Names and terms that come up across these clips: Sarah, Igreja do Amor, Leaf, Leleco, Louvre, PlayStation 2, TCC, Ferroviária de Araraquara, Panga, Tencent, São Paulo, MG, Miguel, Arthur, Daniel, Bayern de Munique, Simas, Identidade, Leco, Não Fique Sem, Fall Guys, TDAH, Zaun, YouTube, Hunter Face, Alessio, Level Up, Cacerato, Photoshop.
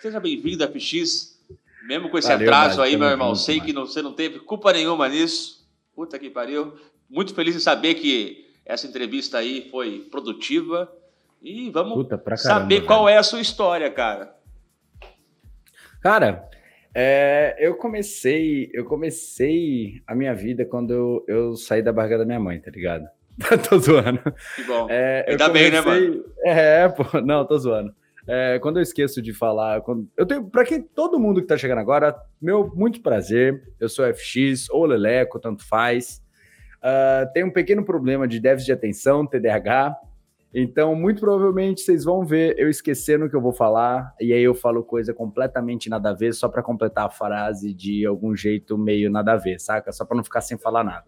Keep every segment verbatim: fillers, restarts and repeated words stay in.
Seja bem-vindo, F X. Mesmo com esse valeu, atraso valeu, aí, meu irmão, sei que não, você não teve culpa nenhuma nisso. Puta que pariu. Muito feliz em saber que essa entrevista aí foi produtiva. E vamos Puta, pra caramba, saber cara. qual é a sua história, cara. Cara, é, eu, comecei, eu comecei a minha vida quando eu, eu saí da barriga da minha mãe, tá ligado? Tô zoando. Que bom. É, Ainda comecei... bem, né, mano? É, pô, não, tô zoando. É, quando eu esqueço de falar, quando... eu tenho para quem todo mundo que está chegando agora, meu muito prazer, eu sou F X ou Leleco, tanto faz. Uh, tenho um pequeno problema de déficit de atenção, T D A H, então muito provavelmente vocês vão ver eu esquecendo o que eu vou falar, e aí eu falo coisa completamente nada a ver, só para completar a frase de algum jeito meio nada a ver, saca? Só para não ficar sem falar nada.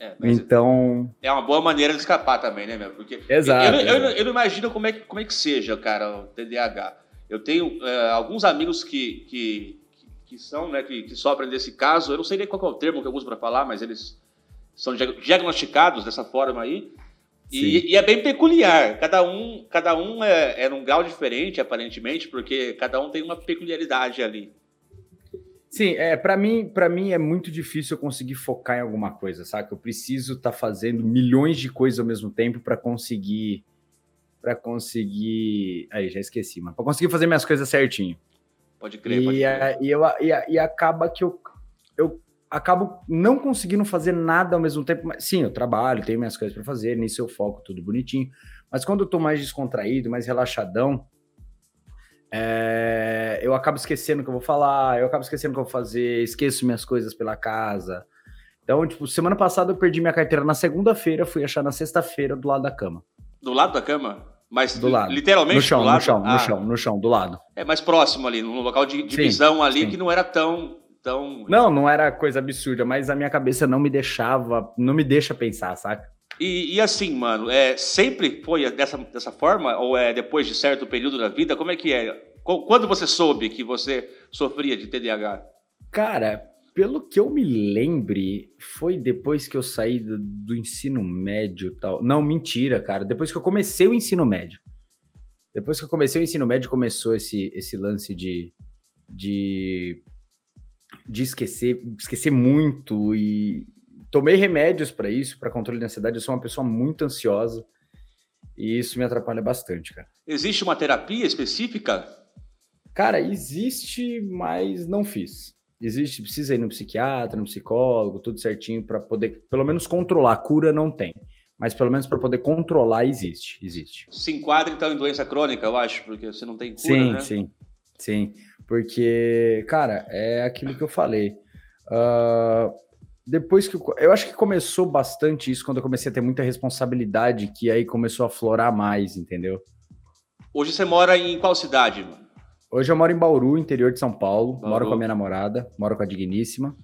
É, então... é uma boa maneira de escapar também, né, meu? Porque Exato. Eu, eu, eu, eu não imagino como é, que, como é que seja, cara, o T D A H. Eu tenho é, alguns amigos que, que, que são, né, que, que sofrem desse caso. Eu não sei nem qual é o termo que eu uso para falar, mas eles são diagnosticados dessa forma aí. E, e é bem peculiar. Cada um, cada um é, é num grau diferente, aparentemente, porque cada um tem uma peculiaridade ali. Sim, é, para mim, para mim é muito difícil eu conseguir focar em alguma coisa, saca? Eu preciso estar tá fazendo milhões de coisas ao mesmo tempo para conseguir, para conseguir, aí já esqueci, mas para conseguir fazer minhas coisas certinho. Pode crer. E, pode crer. A, e, eu, e, e acaba que eu, eu acabo não conseguindo fazer nada ao mesmo tempo. Mas, sim, eu trabalho, tenho minhas coisas para fazer, nisso eu foco tudo bonitinho. Mas quando eu tô mais descontraído, mais relaxadão, É, eu acabo esquecendo o que eu vou falar, eu acabo esquecendo o que eu vou fazer, esqueço minhas coisas pela casa. Então, tipo, semana passada eu perdi minha carteira na segunda-feira, fui achar na sexta-feira do lado da cama. Do lado da cama? Mas do lado. Literalmente no chão, do lado? No chão, ah. no chão, no chão, do lado. É mais próximo ali, num local de, de sim, visão ali sim. que não era tão, tão... Não, não era coisa absurda, mas a minha cabeça não me deixava, não me deixa pensar, saca? E, e assim, mano, é, sempre foi dessa, dessa forma? Ou é depois de certo período da vida? Como é que é? Quando você soube que você sofria de T D A H? Cara, pelo que eu me lembre, foi depois que eu saí do, do ensino médio e tal. Não, mentira, cara. Depois que eu comecei o ensino médio. Depois que eu comecei o ensino médio, começou esse, esse lance de... de, de esquecer, esquecer muito e... Tomei remédios para isso, para controle de ansiedade. Eu sou uma pessoa muito ansiosa e isso me atrapalha bastante, cara. Existe uma terapia específica? Cara, existe, mas não fiz. Existe, precisa ir no psiquiatra, no psicólogo, tudo certinho para poder, pelo menos controlar. Cura não tem, mas pelo menos para poder controlar existe, existe. Se enquadra então em doença crônica, eu acho, porque você não tem cura, sim, né? Sim, sim, sim. Porque, cara, é aquilo que eu falei. Ah... Uh... Depois que eu, eu acho que começou bastante isso quando eu comecei a ter muita responsabilidade, que aí começou a florar mais, entendeu? Hoje você mora em qual cidade, mano? Hoje eu moro em Bauru, interior de São Paulo. Bauru. Moro com a minha namorada, moro com a digníssima.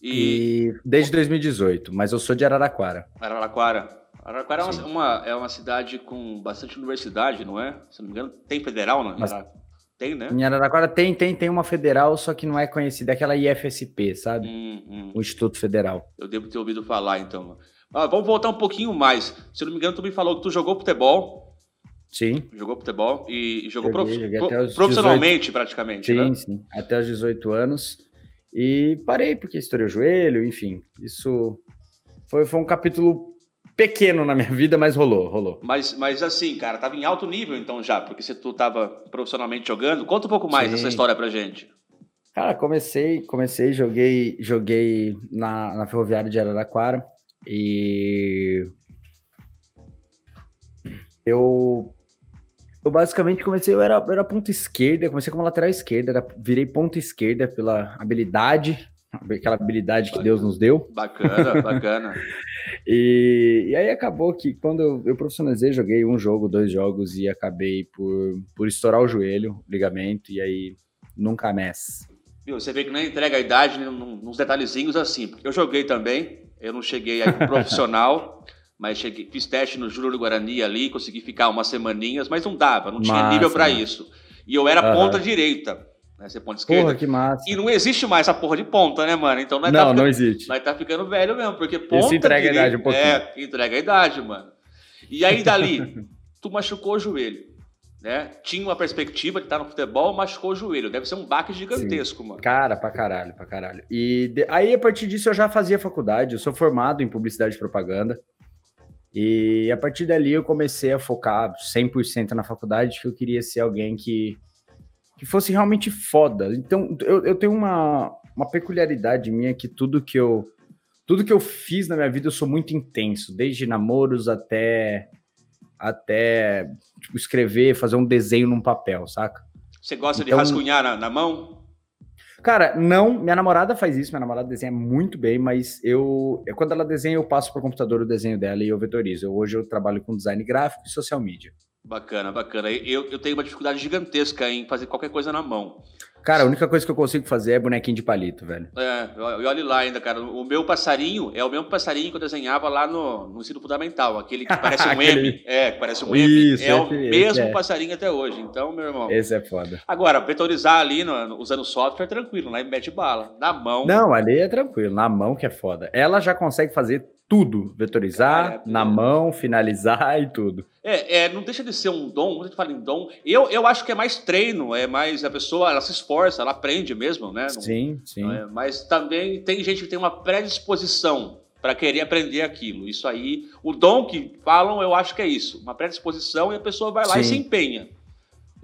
E, e desde dois mil e dezoito, mas eu sou de Araraquara. Araraquara. Araraquara é uma, uma, é uma cidade com bastante universidade, não é? Se não me engano, tem federal, não é? Mas... Tem, né? Em Araraquara tem, tem, tem uma federal, só que não é conhecida, é aquela I F S P, sabe? Hum, hum. O Instituto Federal. Eu devo ter ouvido falar, então. Ah, vamos voltar um pouquinho mais. Se não me engano, tu me falou que tu jogou futebol. Sim. Jogou futebol e, e jogou joguei, prof... joguei até os profissionalmente, dezoito... praticamente, sim, né? Sim, até os dezoito anos. E parei, porque estourei o joelho, enfim. Isso foi, foi um capítulo... pequeno na minha vida, mas rolou, rolou. Mas, mas assim, cara, tava em alto nível então já, porque se tu tava profissionalmente jogando, conta um pouco mais Sim. dessa história pra gente. Cara, comecei, comecei, joguei, joguei na, na Ferroviária de Araraquara e eu, eu basicamente comecei, eu era, eu era ponta esquerda, comecei como lateral esquerda, era, virei ponta esquerda pela habilidade, aquela habilidade bacana, que Deus nos deu. Bacana, bacana. E, e aí acabou que quando eu, eu profissionalizei, joguei um jogo, dois jogos e acabei por, por estourar o joelho, o ligamento, e aí nunca mais. Viu, você vê que não entrega a idade nos detalhezinhos assim, porque eu joguei também, eu não cheguei aí como profissional, mas cheguei, fiz teste no Júnior do Guarani ali, consegui ficar umas semaninhas, mas não dava, não tinha Massa. nível pra isso. E eu era uhum. ponta direita. Né, ser ponta esquerda. Porra, que massa. E não existe mais essa porra de ponta, né, mano? Então nós não, tá ficando, não existe. Nós tá ficando velho mesmo, porque ponta... Isso entrega direita, a idade um pouquinho. É, entrega a idade, mano. E aí, dali, tu machucou o joelho. né? Tinha uma perspectiva de estar no futebol, machucou o joelho. Deve ser um baque gigantesco, Sim. mano. Cara, pra caralho, pra caralho. E de... aí, a partir disso, eu já fazia faculdade. Eu sou formado em publicidade e propaganda. E a partir dali, eu comecei a focar cem por cento na faculdade, que eu queria ser alguém que, que fosse realmente foda. Então, eu, eu tenho uma, uma peculiaridade minha que tudo que eu... Tudo que eu fiz na minha vida, eu sou muito intenso, desde namoros até, até tipo, escrever, fazer um desenho num papel, saca? Você gosta então, de rascunhar na, na mão? Cara, não. Minha namorada faz isso, minha namorada desenha muito bem, mas eu, eu quando ela desenha, eu passo para o computador o desenho dela e eu vetorizo. Eu, hoje eu trabalho com design gráfico e social media. Bacana, bacana. Eu, eu tenho uma dificuldade gigantesca em fazer qualquer coisa na mão. Cara, a única coisa que eu consigo fazer é bonequinho de palito, velho. É, e olha lá ainda, cara. O meu passarinho é o mesmo passarinho que eu desenhava lá no, no ensino fundamental. Aquele que parece um aquele... M. É, que parece um Isso, M. É o mesmo é. passarinho até hoje. Então, meu irmão... Esse é foda. Agora, vetorizar ali, no, usando software, é tranquilo. Lá mete bala. Na mão... Não, ali é tranquilo. Na mão que é foda. Ela já consegue fazer tudo. Vetorizar, cara, na mão, finalizar e tudo. É, é, não deixa de ser um dom. Quando a gente fala em dom, eu, eu acho que é mais treino, é mais a pessoa, ela se esforça, ela aprende mesmo, né? Não, sim, sim. Não é, mas também tem gente que tem uma predisposição para querer aprender aquilo. Isso aí, o dom que falam, eu acho que é isso. Uma predisposição e a pessoa vai lá sim. e se empenha.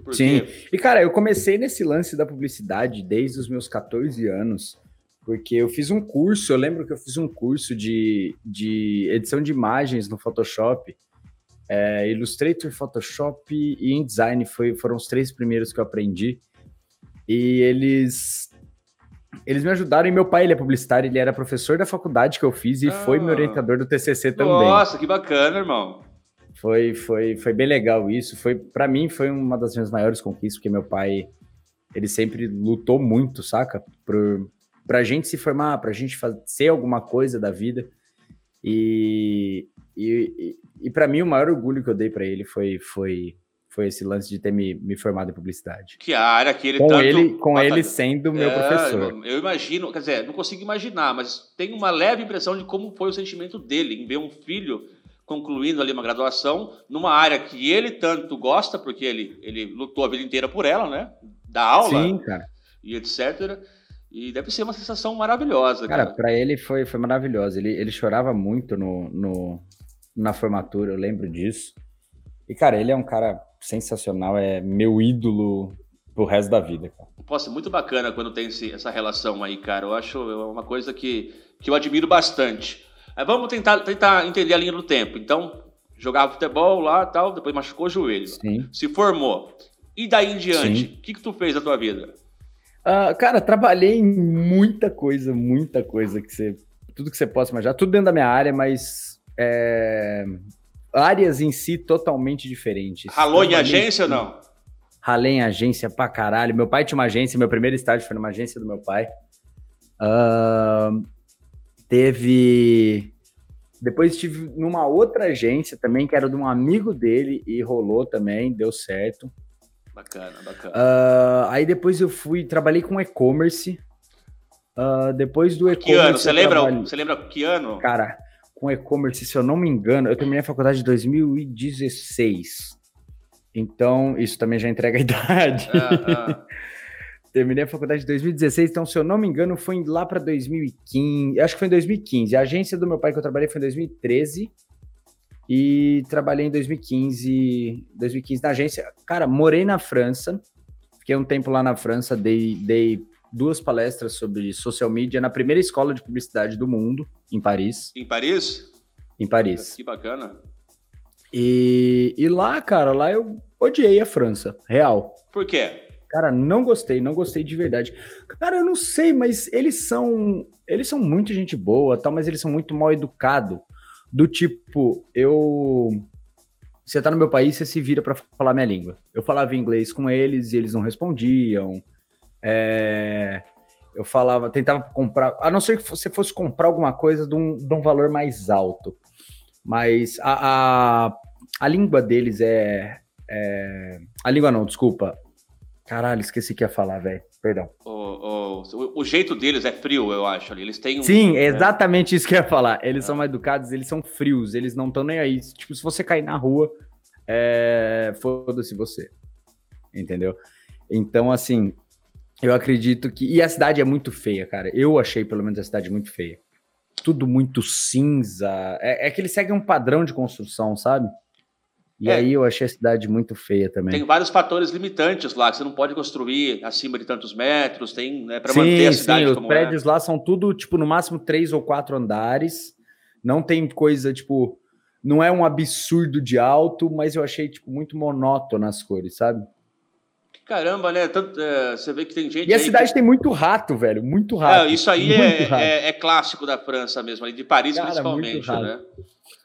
Porque... Sim. E, cara, eu comecei nesse lance da publicidade desde os meus catorze anos. Porque eu fiz um curso, eu lembro que eu fiz um curso de, de edição de imagens no Photoshop, é, Illustrator, Photoshop e InDesign, foi, foram os três primeiros que eu aprendi, e eles, eles me ajudaram, e meu pai, ele é publicitário, ele era professor da faculdade que eu fiz, e ah, foi meu orientador do T C C também. Nossa, que bacana, irmão! Foi, foi, foi bem legal isso, foi, pra mim foi uma das minhas maiores conquistas, porque meu pai, ele sempre lutou muito, saca? Por... pra gente se formar, pra gente fazer alguma coisa da vida, e, e, e pra mim o maior orgulho que eu dei pra ele foi, foi, foi esse lance de ter me, me formado em publicidade. Que a área que ele... Com, tanto... ele, com ah, ele sendo é, meu professor. Eu imagino, quer dizer, não consigo imaginar, mas tenho uma leve impressão de como foi o sentimento dele em ver um filho concluindo ali uma graduação numa área que ele tanto gosta, porque ele, ele lutou a vida inteira por ela, né? Da aula, sim, cara, e etcétera, e deve ser uma sensação maravilhosa. Cara, cara, pra ele foi, foi maravilhoso. Ele, ele chorava muito no, no, na formatura, eu lembro disso. E, cara, ele é um cara sensacional, é meu ídolo pro resto da vida, cara. Poxa, muito bacana quando tem esse, essa relação aí, cara. Eu acho uma coisa que, que eu admiro bastante. Aí vamos tentar, tentar entender a linha do tempo. Então, jogava futebol lá e tal, depois machucou o joelho. Sim. Se formou. E daí em diante, o que, que tu fez na tua vida? Uh, cara, trabalhei em muita coisa, muita coisa, que você, tudo que você possa imaginar, tudo dentro da minha área, mas é, áreas em si totalmente diferentes. Ralou em agência ou não? Ralei em agência pra caralho. Meu pai tinha uma agência, meu primeiro estágio foi numa agência do meu pai. Uh, teve... Depois estive numa outra agência também, que era de um amigo dele, e rolou também, deu certo. Bacana, bacana. Uh, aí depois eu fui, trabalhei com e-commerce. Uh, depois do e-commerce... Que ano? Você lembra, trabalhei... você lembra que ano? Cara, com e-commerce, se eu não me engano, eu terminei a faculdade em dois mil e dezesseis. Então, isso também já entrega a idade. Uh, uh. Terminei a faculdade em dois mil e dezesseis, então, se eu não me engano, foi lá para dois mil e quinze. Acho que foi em dois mil e quinze. A agência do meu pai que eu trabalhei foi em dois mil e treze. E trabalhei em dois mil e quinze, dois mil e quinze na agência. Cara, morei na França, fiquei um tempo lá na França, dei, dei duas palestras sobre social media na primeira escola de publicidade do mundo, em Paris. Em Paris? Em Paris. Que bacana. E, e lá, cara, lá eu odiei a França, real. Por quê? Cara, não gostei, não gostei de verdade. Cara, eu não sei, mas eles são, eles são muito gente boa, tal, mas eles são muito mal educados. Do tipo, eu... Você tá no meu país, você se vira pra falar minha língua. Eu falava inglês com eles e eles não respondiam. É... Eu falava, tentava comprar... A não ser que você fosse comprar alguma coisa de um, de um valor mais alto. Mas a, a, a língua deles é, é... A língua não, desculpa. Caralho, esqueci o que ia falar, velho. Perdão. O, o, o jeito deles é frio, eu acho. Eles têm um... Sim, é exatamente isso que eu ia falar. Eles ah. são mais educados, eles são frios, eles não estão nem aí. Tipo, se você cair na rua, é... foda-se você. entendeu? Então, assim, eu acredito que... E a cidade é muito feia, cara. Eu achei, pelo menos, a cidade muito feia. Tudo muito cinza. É, é que ele segue um padrão de construção, sabe? E é. aí eu achei a cidade muito feia também. Tem vários fatores limitantes lá, que você não pode construir acima de tantos metros, tem, né, para manter a cidade sim, como é. Sim, os prédios lá são tudo, tipo, no máximo três ou quatro andares. Não tem coisa, tipo... Não é um absurdo de alto, mas eu achei, tipo, muito monótono as cores, sabe? Caramba, né? Tanto, é, você vê que tem gente... E a cidade que... tem muito rato, velho. Muito rato. É, isso aí é, é, é clássico da França mesmo, de Paris, cara, principalmente, né?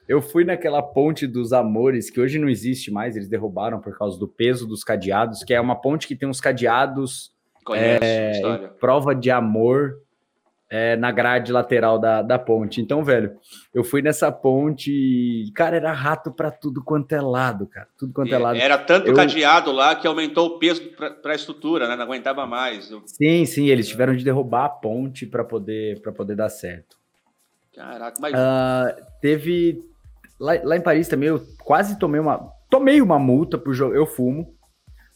Eu fui naquela ponte dos Amores, que hoje não existe mais, eles derrubaram por causa do peso dos cadeados, que é uma ponte que tem uns cadeados... Conheço, é, história. Prova de amor... É, na grade lateral da, da ponte. Então, velho, eu fui nessa ponte e, cara, era rato pra tudo quanto é lado, cara. Tudo quanto é, é lado. Era tanto eu... cadeado lá que aumentou o peso pra, pra estrutura, né? Não aguentava mais. Eu... Sim, sim, eles tiveram de derrubar a ponte pra poder, pra poder dar certo. Caraca, mas... Uh, teve... Lá, lá em Paris também eu quase tomei uma... Tomei uma multa, por jo... eu fumo,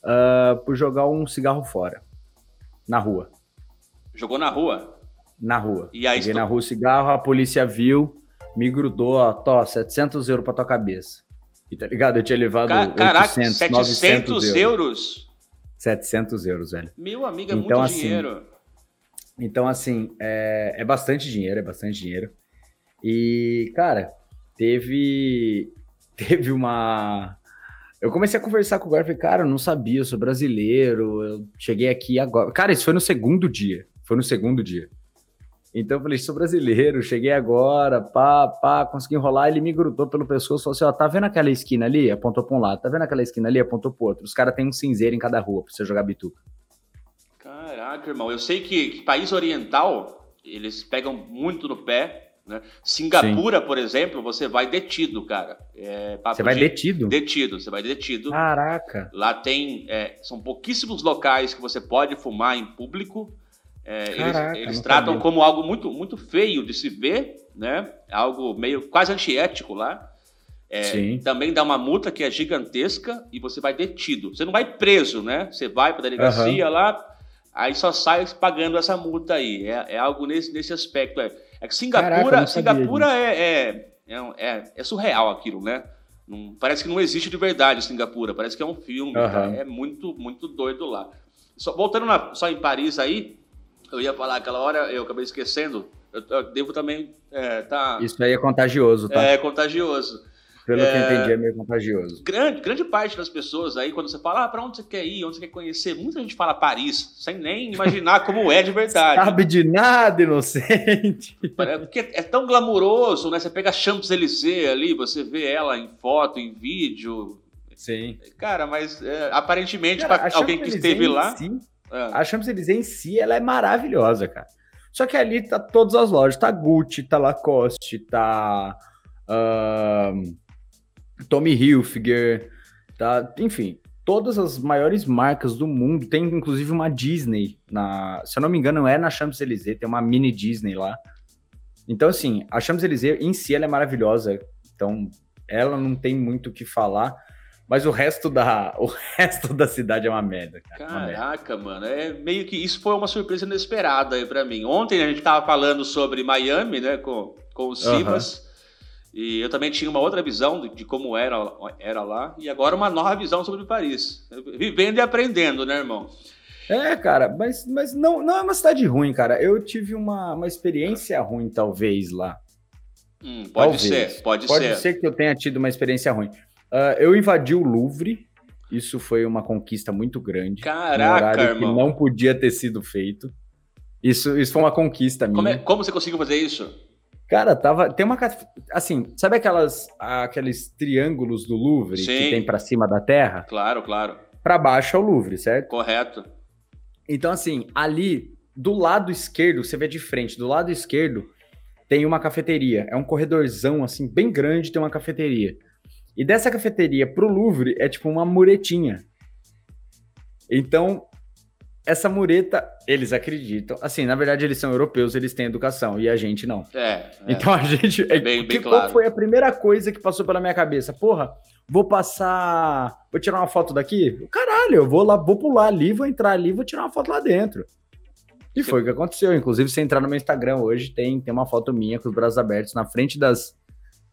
uh, por jogar um cigarro fora. Na rua. Jogou na rua? Na rua. E aí, estou... na rua o cigarro, a polícia viu, me grudou, ó, tô, setecentos euros pra tua cabeça. E tá ligado? Eu tinha levado Caraca, oitocentos, setecentos, novecentos euros? setecentos euros, velho. Meu amigo, é então, muito assim, dinheiro. Então, assim, é, é bastante dinheiro, é bastante dinheiro. E, cara, teve, teve uma... Eu comecei a conversar com o Garfield, cara, eu não sabia, eu sou brasileiro, eu cheguei aqui agora. Cara, isso foi no segundo dia, foi no segundo dia. Então eu falei, sou brasileiro, cheguei agora, pá, pá, consegui enrolar, ele me grudou pelo pescoço, falou assim, ó, tá vendo aquela esquina ali? Apontou pra um lado, tá vendo aquela esquina ali? Apontou pro outro. Os caras têm um cinzeiro em cada rua pra você jogar bituca. Caraca, irmão, eu sei que, que país oriental, eles pegam muito no pé, né? Singapura, sim, por exemplo, você vai detido, cara. É, você vai de... detido? Detido, você vai detido. Caraca. Lá tem, é, são pouquíssimos locais que você pode fumar em público. É, Caraca, eles eles tratam como algo muito, muito feio de se ver, né? Algo meio quase antiético lá. É, também dá uma multa que é gigantesca e você vai detido. Você não vai preso, né? Você vai para a delegacia uhum. lá, aí só sai pagando essa multa aí. É, é algo nesse, nesse aspecto. É, é que Singapura, Caraca, Singapura é, é, é, é surreal aquilo, né? Não, parece que não existe de verdade Singapura. Parece que é um filme. Uhum. Tá? É muito, muito doido lá. Só, voltando na, só em Paris aí, eu ia falar aquela hora, eu acabei esquecendo. Eu, eu devo também é, tá... Isso aí é contagioso, tá? É, é contagioso. Pelo é... que eu entendi, é meio contagioso. Grande, grande parte das pessoas aí, quando você fala, ah, pra onde você quer ir, onde você quer conhecer, muita gente fala Paris, sem nem imaginar como é de verdade. Sabe de nada, inocente. Porque é tão glamuroso, né? Você pega Champs-Élysées ali, você vê ela em foto, em vídeo. Sim. Cara, mas é, aparentemente, para alguém que esteve lá... Sim. É. A Champs-Élysées em si, ela é maravilhosa, cara. Só que ali tá todas as lojas. Tá Gucci, tá Lacoste, tá uh, Tommy Hilfiger, tá, enfim, todas as maiores marcas do mundo. Tem, inclusive, uma Disney. Na, se eu não me engano, é na Champs-Élysées. Tem uma mini Disney lá. Então, assim, a Champs-Élysées em si, ela é maravilhosa. Então, ela não tem muito o que falar. Mas o resto, da, o resto da cidade é uma merda, cara. Caraca, uma merda. Mano. É meio que isso foi uma surpresa inesperada aí pra mim. Ontem a gente tava falando sobre Miami, né, com, com o Simas. Uhum. E eu também tinha uma outra visão de, de como era, era lá. E agora uma nova visão sobre Paris. Vivendo e aprendendo, né, irmão? É, cara. Mas, mas não, não é uma cidade ruim, cara. Eu tive uma, uma experiência ruim, talvez, lá. Hum, pode talvez. ser, pode, pode ser. Pode ser que eu tenha tido uma experiência ruim. Uh, eu invadi o Louvre, isso foi uma conquista muito grande. Caraca, irmão. Que não podia ter sido feito. Isso, isso foi uma conquista minha. Como, é, como você conseguiu fazer isso? Cara, tava, tem uma... Assim, sabe aquelas, aqueles triângulos do Louvre, sim, que tem pra cima da terra? Claro, claro. Pra baixo é o Louvre, certo? Correto. Então, assim, ali, do lado esquerdo, você vê de frente, do lado esquerdo tem uma cafeteria. É um corredorzão, assim, bem grande, tem uma cafeteria. E dessa cafeteria pro Louvre é tipo uma muretinha. Então, essa mureta, eles acreditam... Assim, na verdade, eles são europeus, eles têm educação, e a gente não. É. é. Então, a gente... É bem, bem claro. Foi a primeira coisa que passou pela minha cabeça. Porra, vou passar... Vou tirar uma foto daqui? Caralho! caralho, eu vou lá, vou pular ali, vou entrar ali, vou tirar uma foto lá dentro. E foi o que aconteceu. Inclusive, se entrar no meu Instagram hoje, tem, tem uma foto minha com os braços abertos na frente das,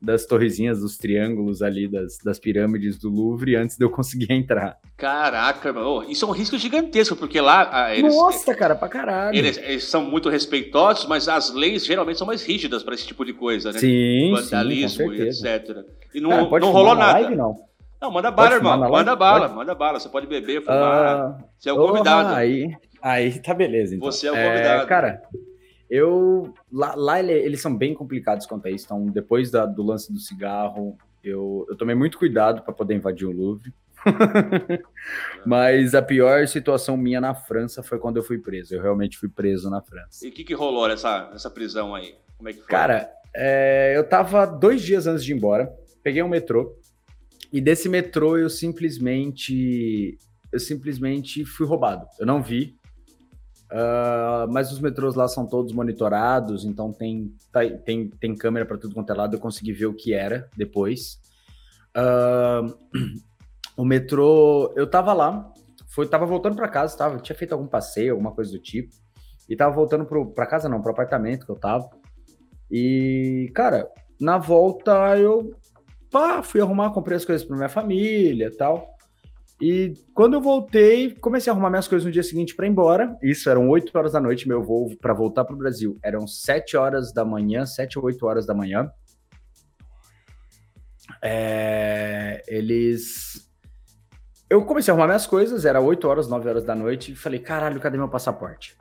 das torrezinhas, dos triângulos ali, das, das pirâmides do Louvre, antes de eu conseguir entrar. Caraca, mano. Isso é um risco gigantesco, porque lá... Eles, Nossa, cara, pra caralho. Eles, eles são muito respeitosos, mas as leis geralmente são mais rígidas pra esse tipo de coisa, né? Sim, vandalismo, sim, com certeza. E etcétera. E não, cara, pode não rolou nada. Live, não? Não, manda bala, irmão. Manda bala, pode... manda bala. Você pode beber, fumar. Uh... Você é o convidado. Oh, aí, aí tá beleza, então. Você é o convidado. É, cara, eu... Lá, lá eles são bem complicados quanto a isso. Então, depois da, do lance do cigarro, eu, eu tomei muito cuidado para poder invadir o Louvre. Mas a pior situação minha na França foi quando eu fui preso. Eu realmente fui preso na França. E o que, que rolou nessa, nessa prisão aí? Como é que foi? Cara, é, eu tava dois dias antes de ir embora. Peguei um metrô. E desse metrô eu simplesmente, eu simplesmente fui roubado. Eu não vi, uh, mas os metrôs lá são todos monitorados, então tem, tem, tem câmera para tudo quanto é lado, eu consegui ver o que era depois. Uh, o metrô, eu tava lá, foi, tava voltando para casa, tava, tinha feito algum passeio, alguma coisa do tipo, e tava voltando para casa não, pro apartamento que eu tava. E, cara, na volta eu... Pá, fui arrumar, comprei as coisas para minha família e tal. E quando eu voltei, comecei a arrumar minhas coisas no dia seguinte para ir embora. Isso, eram oito horas da noite, meu voo para voltar pro Brasil. Eram sete horas da manhã, sete ou oito horas da manhã. É, eles... Eu comecei a arrumar minhas coisas, era oito horas, nove horas da noite. E falei, caralho, cadê meu passaporte?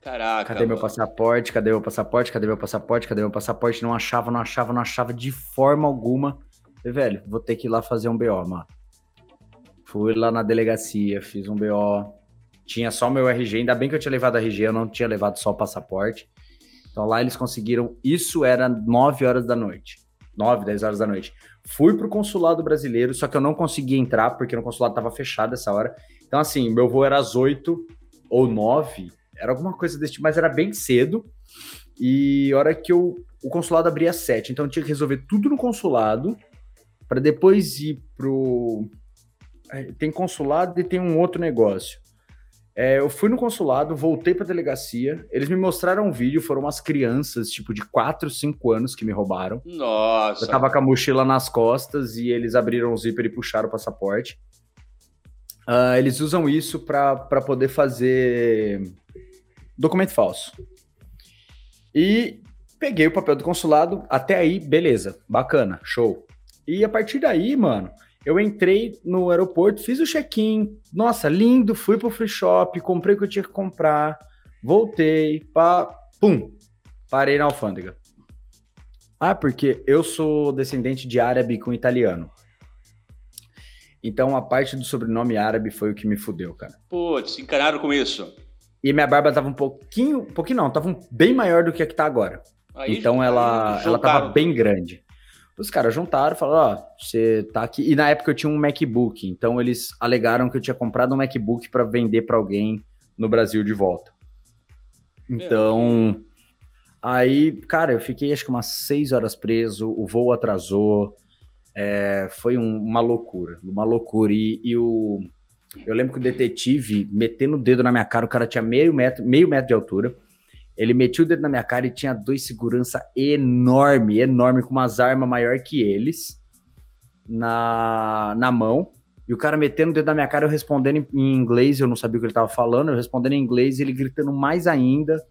Caraca, cadê meu mano. passaporte? Cadê meu passaporte? Cadê meu passaporte? Cadê meu passaporte? Não achava, não achava, não achava de forma alguma. Falei, velho, vou ter que ir lá fazer um B O, mano. Fui lá na delegacia, fiz um B O. Tinha só meu R G, ainda bem que eu tinha levado a R G, eu não tinha levado só o passaporte. Então lá eles conseguiram, isso era nove horas da noite. nove, dez horas da noite. Fui pro consulado brasileiro, só que eu não consegui entrar, porque no consulado tava fechado essa hora. Então assim, meu voo era às oito ou nove... Era alguma coisa desse tipo, mas era bem cedo. E a hora que eu, o consulado abria às sete, então eu tinha que resolver tudo no consulado para depois ir pro... Tem consulado e tem um outro negócio. É, eu fui no consulado, voltei pra delegacia, eles me mostraram um vídeo, foram umas crianças, tipo, de quatro, cinco anos que me roubaram. Nossa! Eu tava com a mochila nas costas e eles abriram o zíper e puxaram o passaporte. Uh, eles usam isso para para poder fazer... documento falso. E peguei o papel do consulado, até aí, beleza, bacana, show. E a partir daí, mano, eu entrei no aeroporto, fiz o check-in, nossa, lindo, fui pro free shop, comprei o que eu tinha que comprar, voltei, pá, pum, parei na alfândega. Ah, porque eu sou descendente de árabe com italiano. Então a parte do sobrenome árabe foi o que me fudeu, cara. Putz, se encararam com isso. E minha barba tava um pouquinho... Um pouquinho não, tava um, bem maior do que a que tá agora. Aí, então ela, ela tava bem grande. Os caras juntaram, falaram, ó, oh, você tá aqui... E na época eu tinha um MacBook, então eles alegaram que eu tinha comprado um MacBook pra vender pra alguém no Brasil de volta. Então... É. Aí, cara, eu fiquei acho que umas seis horas preso, o voo atrasou, é, foi um, uma loucura, uma loucura. E, e o... Eu lembro que o detetive, metendo o dedo na minha cara, o cara tinha meio metro, meio metro de altura, ele metia o dedo na minha cara e tinha dois segurança enorme, enorme, com umas armas maior que eles, na, na mão, e o cara metendo o dedo na minha cara, eu respondendo em, em inglês, eu não sabia o que ele tava falando, eu respondendo em inglês, ele gritando mais ainda,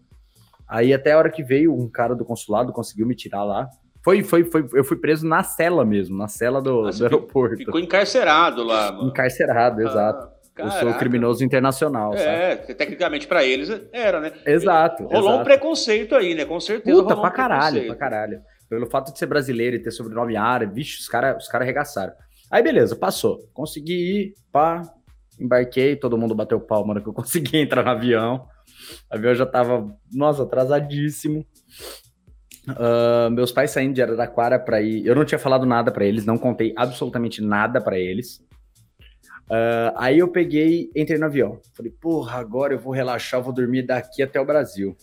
aí até a hora que veio um cara do consulado, conseguiu me tirar lá. Foi, foi, foi, eu fui preso na cela mesmo, na cela do, Nossa, do aeroporto. Ficou encarcerado lá, mano. Encarcerado, ah, exato. Caraca. Eu sou criminoso internacional, é, sabe? Tecnicamente pra eles era, né? Exato. Rolou exato. um preconceito aí, né? Com certeza. Puta, rolou pra um caralho, pra caralho. Pelo fato de ser brasileiro e ter sobrenome árabe, bicho, os caras os cara arregaçaram. Aí, beleza, passou. Consegui ir, pá, embarquei, todo mundo bateu palma na hora que eu consegui entrar no avião. O avião já tava, nossa, atrasadíssimo. Uh, meus pais saindo de Araraquara pra ir... Eu não tinha falado nada pra eles, não contei absolutamente nada pra eles. Uh, aí eu peguei, entrei no avião. Falei, porra, agora eu vou relaxar, eu vou dormir daqui até o Brasil.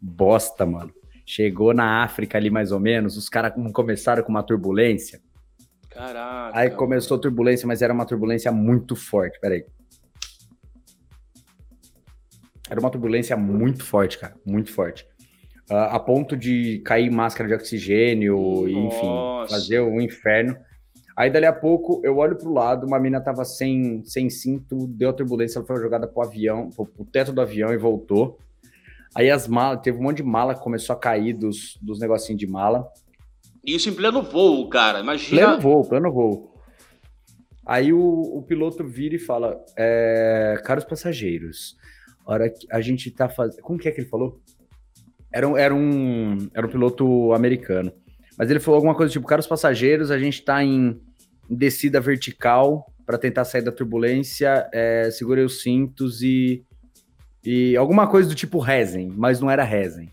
Bosta, mano. Chegou na África ali mais ou menos, os caras começaram com uma turbulência. Caraca. Aí começou a turbulência, mas era uma turbulência muito forte. Peraí. Era uma turbulência muito forte, cara. Muito forte. Uh, a ponto de cair máscara de oxigênio, e, enfim, fazer um inferno. Aí, dali a pouco, eu olho pro lado, uma mina tava sem, sem cinto, deu a turbulência, ela foi jogada pro avião, pro, pro teto do avião e voltou. Aí as malas, teve um monte de mala que começou a cair dos, dos negocinhos de mala. Isso em pleno voo, cara, imagina. Pleno voo, pleno voo. Aí o, o piloto vira e fala, é, caros passageiros, hora que a gente tá fazendo... Como que é que ele falou? Era um, era, um, era um piloto americano. Mas ele falou alguma coisa tipo, caros passageiros, a gente tá em descida vertical para tentar sair da turbulência, é, segurei os cintos e... E alguma coisa do tipo rezem, mas não era rezem.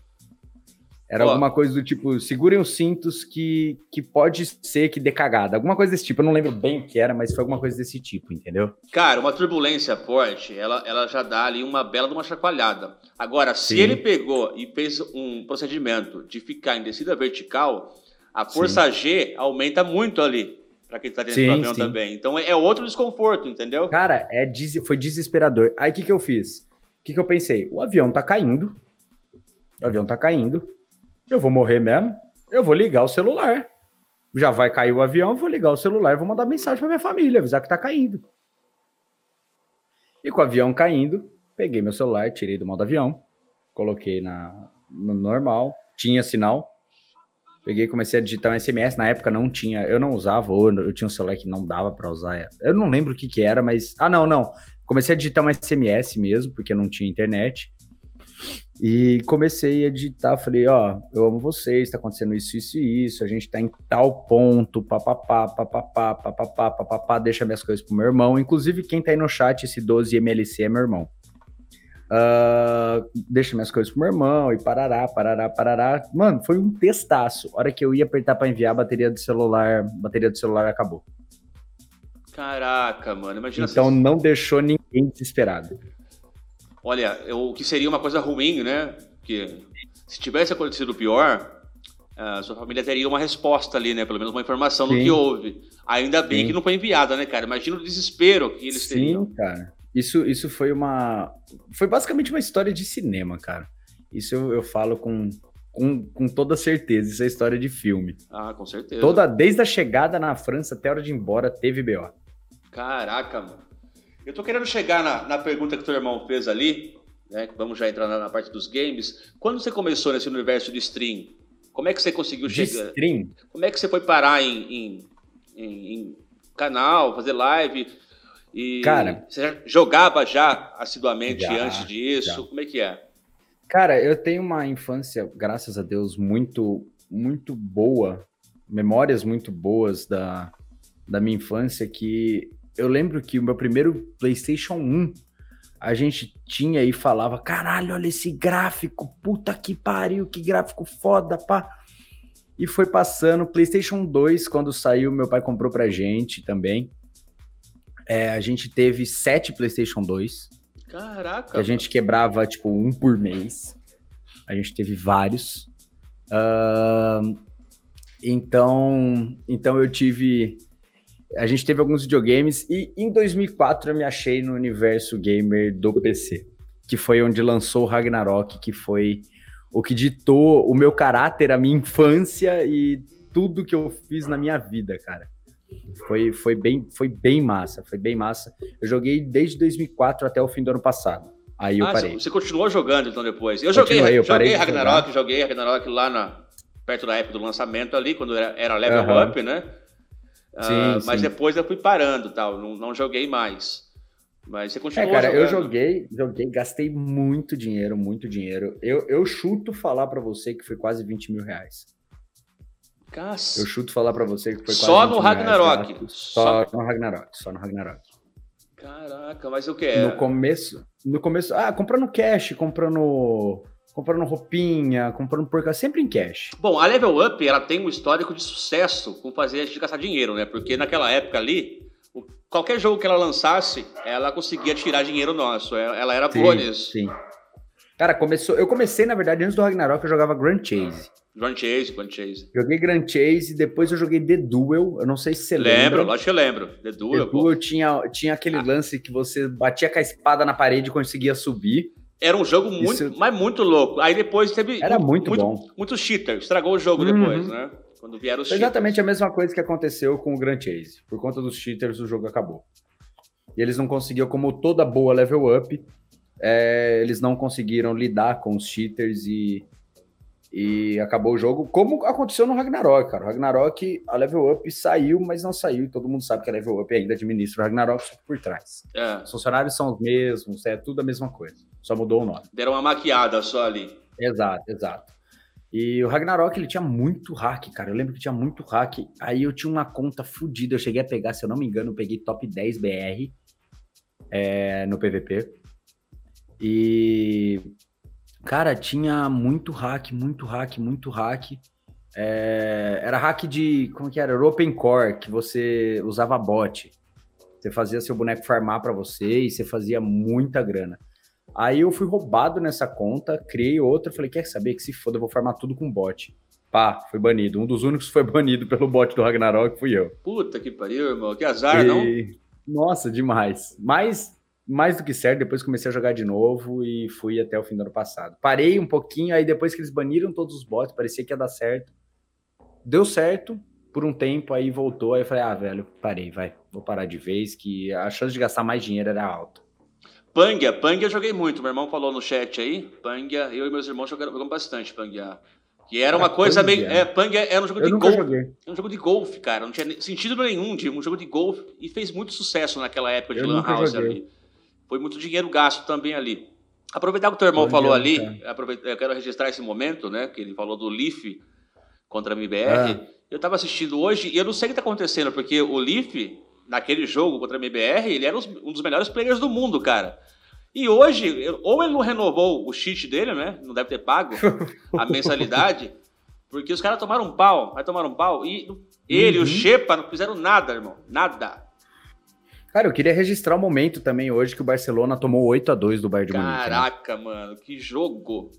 Era oh. alguma coisa do tipo, segurem os cintos que, que pode ser que dê cagada. Alguma coisa desse tipo, eu não lembro bem o que era, mas foi alguma coisa desse tipo, entendeu? Cara, uma turbulência forte, ela, ela já dá ali uma bela de uma chacoalhada. Agora, se Sim. ele pegou e fez um procedimento de ficar em descida vertical, a força Sim. G aumenta muito ali. Pra quem tá dentro sim, do avião sim. também. Então é outro desconforto, entendeu? Cara, é, foi desesperador. Aí o que, que eu fiz? O que, que eu pensei? O avião tá caindo, o avião tá caindo, eu vou morrer mesmo, eu vou ligar o celular. Já vai cair o avião, eu vou ligar o celular, vou mandar mensagem pra minha família, avisar que tá caindo. E com o avião caindo, peguei meu celular, tirei do modo avião, coloquei na, no normal, tinha sinal, peguei e comecei a digitar um S M S, na época não tinha, eu não usava, ou eu tinha um celular que não dava pra usar, eu não lembro o que que era, mas... Ah, não, não. Comecei a digitar um S M S mesmo, porque não tinha internet. E comecei a digitar, falei, ó, oh, eu amo vocês, tá acontecendo isso, isso e isso, a gente tá em tal ponto, papapá, papapá, papapá, papapá, deixa minhas coisas pro meu irmão. Inclusive, quem tá aí no chat, esse doze M L C é meu irmão. Uh, deixa minhas coisas pro meu irmão, e parará, parará, parará. Mano, foi um testaço. A hora que eu ia apertar pra enviar, a bateria do celular, bateria do celular acabou. Caraca, mano, imagina... Então assim, não deixou ninguém desesperado. Olha, o que seria uma coisa ruim, né? Porque se tivesse acontecido pior, a sua família teria uma resposta ali, né? Pelo menos uma informação Sim. do que houve. Ainda bem Sim. que não foi enviada, né, cara? Imagina o desespero que eles Sim, teriam. Sim, cara. Isso, isso foi uma... Foi basicamente uma história de cinema, cara. Isso eu, eu falo com... Com, com toda certeza, isso é história de filme. Ah, com certeza. Toda, desde a chegada na França até a hora de ir embora, teve B O. Caraca, mano. Eu tô querendo chegar na, na pergunta que teu irmão fez ali, né? Vamos já entrar na, na parte dos games. Quando você começou nesse universo de stream, como é que você conseguiu de chegar? Stream? Como é que você foi parar em, em, em, em canal, fazer live? E Cara, você jogava já assiduamente já, antes disso? Já. Como é que é? Cara, eu tenho uma infância, graças a Deus, muito, muito boa, memórias muito boas da, da minha infância, que eu lembro que o meu primeiro PlayStation um, a gente tinha e falava, caralho, olha esse gráfico, puta que pariu, que gráfico foda, pá. E foi passando, PlayStation dois, quando saiu, meu pai comprou pra gente também, é, a gente teve sete PlayStation dois. Caraca! A gente quebrava, tipo, um por mês. A gente teve vários. Uh, então, então, eu tive... A gente teve alguns videogames e em dois mil e quatro eu me achei no universo gamer do P C, que foi onde lançou o Ragnarok, que foi o que ditou o meu caráter, a minha infância e tudo que eu fiz na minha vida, cara. Foi, foi, bem, foi bem massa, foi bem massa. Eu joguei desde dois mil e quatro até o fim do ano passado. Aí eu ah, parei. Você continuou jogando então depois? Eu joguei, eu joguei Ragnarok, joguei Ragnarok lá na, perto da época do lançamento ali, quando era, era Level uhum. Up, né? Sim, ah, sim. Mas depois eu fui parando e tal, não, não joguei mais. Mas você continuou é, cara, jogando. Eu joguei, joguei, gastei muito dinheiro, muito dinheiro. Eu, eu chuto falar pra você que foi quase vinte mil reais. Caça. Eu chuto falar pra você que foi quase só no Ragnarok. Reais, só, só no Ragnarok, só no Ragnarok. Caraca, mas o que é? No começo, no começo, ah, comprando cash, comprando, comprando roupinha, comprando porca, sempre em cash. Bom, a Level Up, ela tem um histórico de sucesso com fazer a gente gastar dinheiro, né? Porque naquela época ali, qualquer jogo que ela lançasse, ela conseguia tirar dinheiro nosso. Ela era boa nisso. Sim. Cara, começou, eu comecei, na verdade, antes do Ragnarok, eu jogava Grand Chase. Ah. Grand Chase, Grand Chase. Joguei Grand Chase, depois eu joguei The Duel, eu não sei se você lembra. Lembro, lógico que eu lembro. The Duel, The Duel tinha, tinha aquele ah. lance que você batia com a espada na parede e conseguia subir. Era um jogo muito, Isso... mas muito louco. Aí depois teve... Era muito, muito bom. Muito cheater, estragou o jogo uhum. depois, né? Quando vieram os cheaters. Exatamente a mesma coisa que aconteceu com o Grand Chase. Por conta dos cheaters, o jogo acabou. E eles não conseguiram, como toda boa Level Up, é, eles não conseguiram lidar com os cheaters e... E acabou o jogo, como aconteceu no Ragnarok, cara. O Ragnarok, a Level Up saiu, mas não saiu. Todo mundo sabe que a Level Up ainda administra o Ragnarok por trás. É. Os funcionários são os mesmos, é tudo a mesma coisa. Só mudou o nome. Deram uma maquiada só ali. Exato, exato. E o Ragnarok, ele tinha muito hack, cara. Eu lembro que tinha muito hack. Aí eu tinha uma conta fodida. Eu cheguei a pegar, se eu não me engano, eu peguei top dez B R é, no P V P. E... Cara, tinha muito hack, muito hack, muito hack. É, era hack de... Como que era? Era open core, que você usava bot. Você fazia seu boneco farmar pra você e você fazia muita grana. Aí eu fui roubado nessa conta, criei outra, falei, quer saber? Que se foda, eu vou farmar tudo com bot. Pá, fui banido. Um dos únicos que foi banido pelo bot do Ragnarok fui eu. Puta que pariu, irmão. Que azar, e... não? Nossa, demais. Mas... mais do que certo, depois comecei a jogar de novo e fui até o fim do ano passado. Parei um pouquinho, aí depois que eles baniram todos os bots, parecia que ia dar certo. Deu certo por um tempo, aí voltou, aí eu falei, ah, velho, parei, vai, vou parar de vez, que a chance de gastar mais dinheiro era alta. Panga, Panga eu joguei muito, meu irmão falou no chat aí, Panga, eu e meus irmãos jogamos bastante Panga. E era uma ah, coisa bem... É, Panga era um jogo eu de golfe. Era um jogo de golfe, cara, não tinha sentido nenhum de um jogo de golfe, e fez muito sucesso naquela época de eu Lan House joguei. ali. Foi muito dinheiro gasto também ali. Aproveitar que o teu irmão Bom falou dia, ali, aproveitar, eu quero registrar esse momento, né? Que ele falou do Leaf contra a M B R. É. Eu estava assistindo hoje e eu não sei o que está acontecendo, porque o Leaf, naquele jogo contra a M B R, ele era um dos melhores players do mundo, cara. E hoje, ou ele não renovou o cheat dele, né? Não deve ter pago a mensalidade, porque os caras tomaram um pau, vai tomar um pau. E ele, uhum. o Shepa, não fizeram nada, irmão. Nada. Cara, eu queria registrar o um momento também hoje que o Barcelona tomou oito a dois do Bayern de Munique. Caraca, né? Mano, que jogo!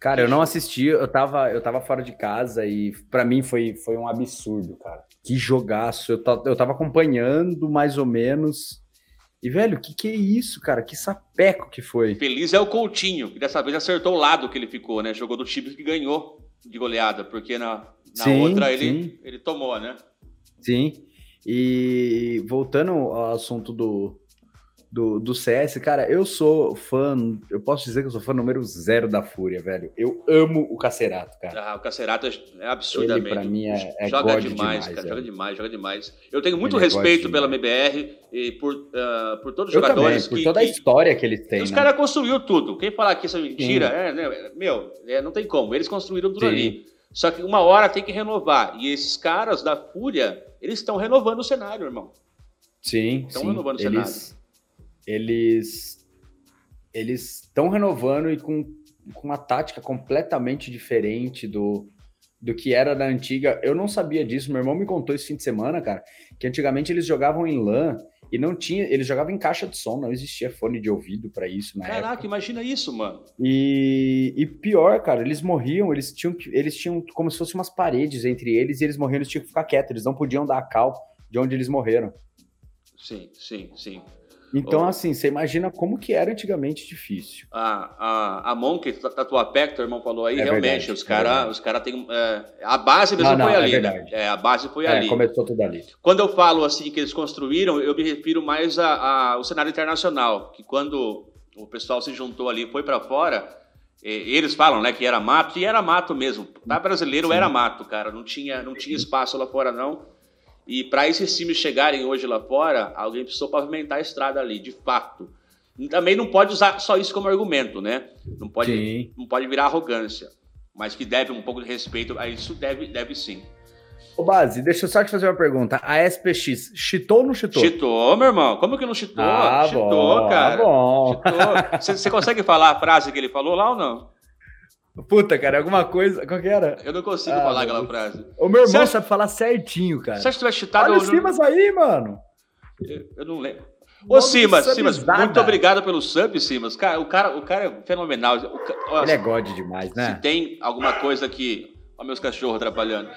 Cara, que eu jogo. não assisti, eu tava, eu tava fora de casa e pra mim foi, foi um absurdo, cara. Que jogaço, eu, eu tava acompanhando mais ou menos. E, velho, que que é isso, cara? Que sapeco que foi. Feliz é o Coutinho, que dessa vez acertou o lado que ele ficou, né? Jogou do time que ganhou de goleada, porque na, na sim, outra ele, sim. ele tomou, né? Sim. E voltando ao assunto do, do, do C S, cara, eu sou fã, eu posso dizer que eu sou fã número zero da Fúria, velho. Eu amo o Cacerato, cara. Ah, o Cacerato é absurdamente. Ele, pra mim, é, é joga demais, demais, cara. Velho. Joga demais, joga demais. Eu tenho muito Ele respeito é pela M B R e por, uh, por todos os eu jogadores. Também, por que, toda a história que eles têm. Os né? caras construíram tudo. Quem falar que isso é mentira, é, né, meu, é, não tem como. Eles construíram tudo Sim. ali. Só que uma hora tem que renovar. E esses caras da Fúria, eles estão renovando o cenário, irmão. Sim, Estão sim. renovando o cenário. Eles eles estão renovando e com, com uma tática completamente diferente do, do que era da antiga. Eu não sabia disso. Meu irmão me contou esse fim de semana, cara, que antigamente eles jogavam em LAN e não tinha... Eles jogavam em caixa de som, não existia fone de ouvido pra isso na Caraca, época. Caraca, imagina isso, mano. E, e pior, cara, eles morriam, eles tinham, eles tinham como se fossem umas paredes entre eles e eles morriam, eles tinham que ficar quietos, eles não podiam dar a cal de onde eles morreram. Sim, sim, sim. Então, oh. assim, você imagina como que era antigamente difícil. A, a, a Monk, a tua P E C, teu irmão falou aí, é realmente, verdade, os caras é cara têm... É, a base mesmo não, não, foi é ali, verdade. né? É, a base foi é, ali. Começou tudo ali. Quando eu falo, assim, que eles construíram, eu me refiro mais ao cenário internacional, que quando o pessoal se juntou ali, foi pra fora, e, eles falam, né, que era mato, e era mato mesmo. Tá, brasileiro Sim. era mato, cara, não tinha, não tinha espaço lá fora, não. E para esses times chegarem hoje lá fora, alguém precisou pavimentar a estrada ali, de fato. E também não pode usar só isso como argumento, né? Não pode, não pode virar arrogância. Mas que deve um pouco de respeito a isso, deve, deve sim. Ô, Base, deixa eu só te fazer uma pergunta. A S P X, cheatou ou não cheatou? Cheatou, meu irmão. Como que não cheatou? Ah, cheatou, bom, cara. Ah, bom. Cheatou. Você consegue falar a frase que ele falou lá ou não? Puta, cara, alguma coisa... Qual que era? Eu não consigo ah, falar aquela frase. O meu irmão acha... sabe falar certinho, cara. Você acha que tu vai cheatar? Olha o Simas não... aí, mano. Eu, eu não lembro. Ô, Simas, Simas, muito obrigado pelo sub, Simas. Cara, o cara, o cara é fenomenal. O cara, ó, ele é God demais, né? Se tem alguma coisa que... Olha meus cachorros atrapalhando.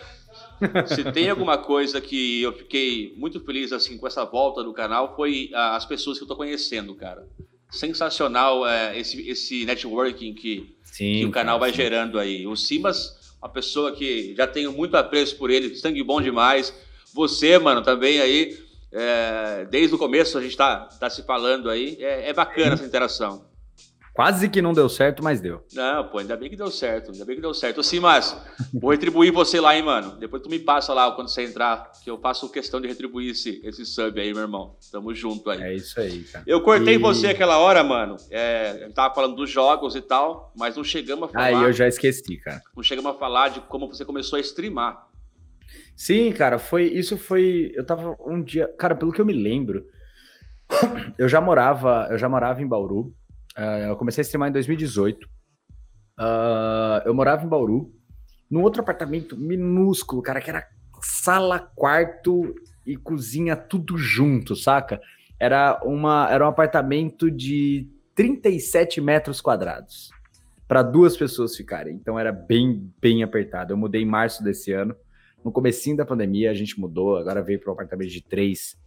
Se tem alguma coisa que eu fiquei muito feliz assim, com essa volta do canal, foi as pessoas que eu tô conhecendo, cara. Sensacional é, esse, esse networking que, sim, que o canal cara, vai sim. gerando aí. O Simas, uma pessoa que já tenho muito apreço por ele, sangue bom demais. Você, mano, também aí, é, desde o começo a gente tá, tá se falando aí. É, é bacana essa interação. Quase que não deu certo, mas deu. Não, pô, ainda bem que deu certo, ainda bem que deu certo. Ô, Simas, vou retribuir você lá, hein, mano. Depois tu me passa lá quando você entrar, que eu faço questão de retribuir esse, esse sub aí, meu irmão. Tamo junto aí. É isso aí, cara. Eu cortei e... você aquela hora, mano. É, eu tava falando dos jogos e tal, mas não chegamos a falar... Aí eu já esqueci, cara. Não chegamos a falar de como você começou a streamar. Sim, cara, foi... Isso foi... Eu tava um dia... Cara, pelo que eu me lembro, eu já morava, eu já morava em Bauru. Uh, eu comecei a streamar em dois mil e dezoito, uh, eu morava em Bauru, num outro apartamento minúsculo, cara, que era sala, quarto e cozinha tudo junto, saca? Era, uma, era um apartamento de trinta e sete metros quadrados, para duas pessoas ficarem, então era bem, bem apertado. Eu mudei em março desse ano, no comecinho da pandemia a gente mudou, agora veio para um apartamento de três,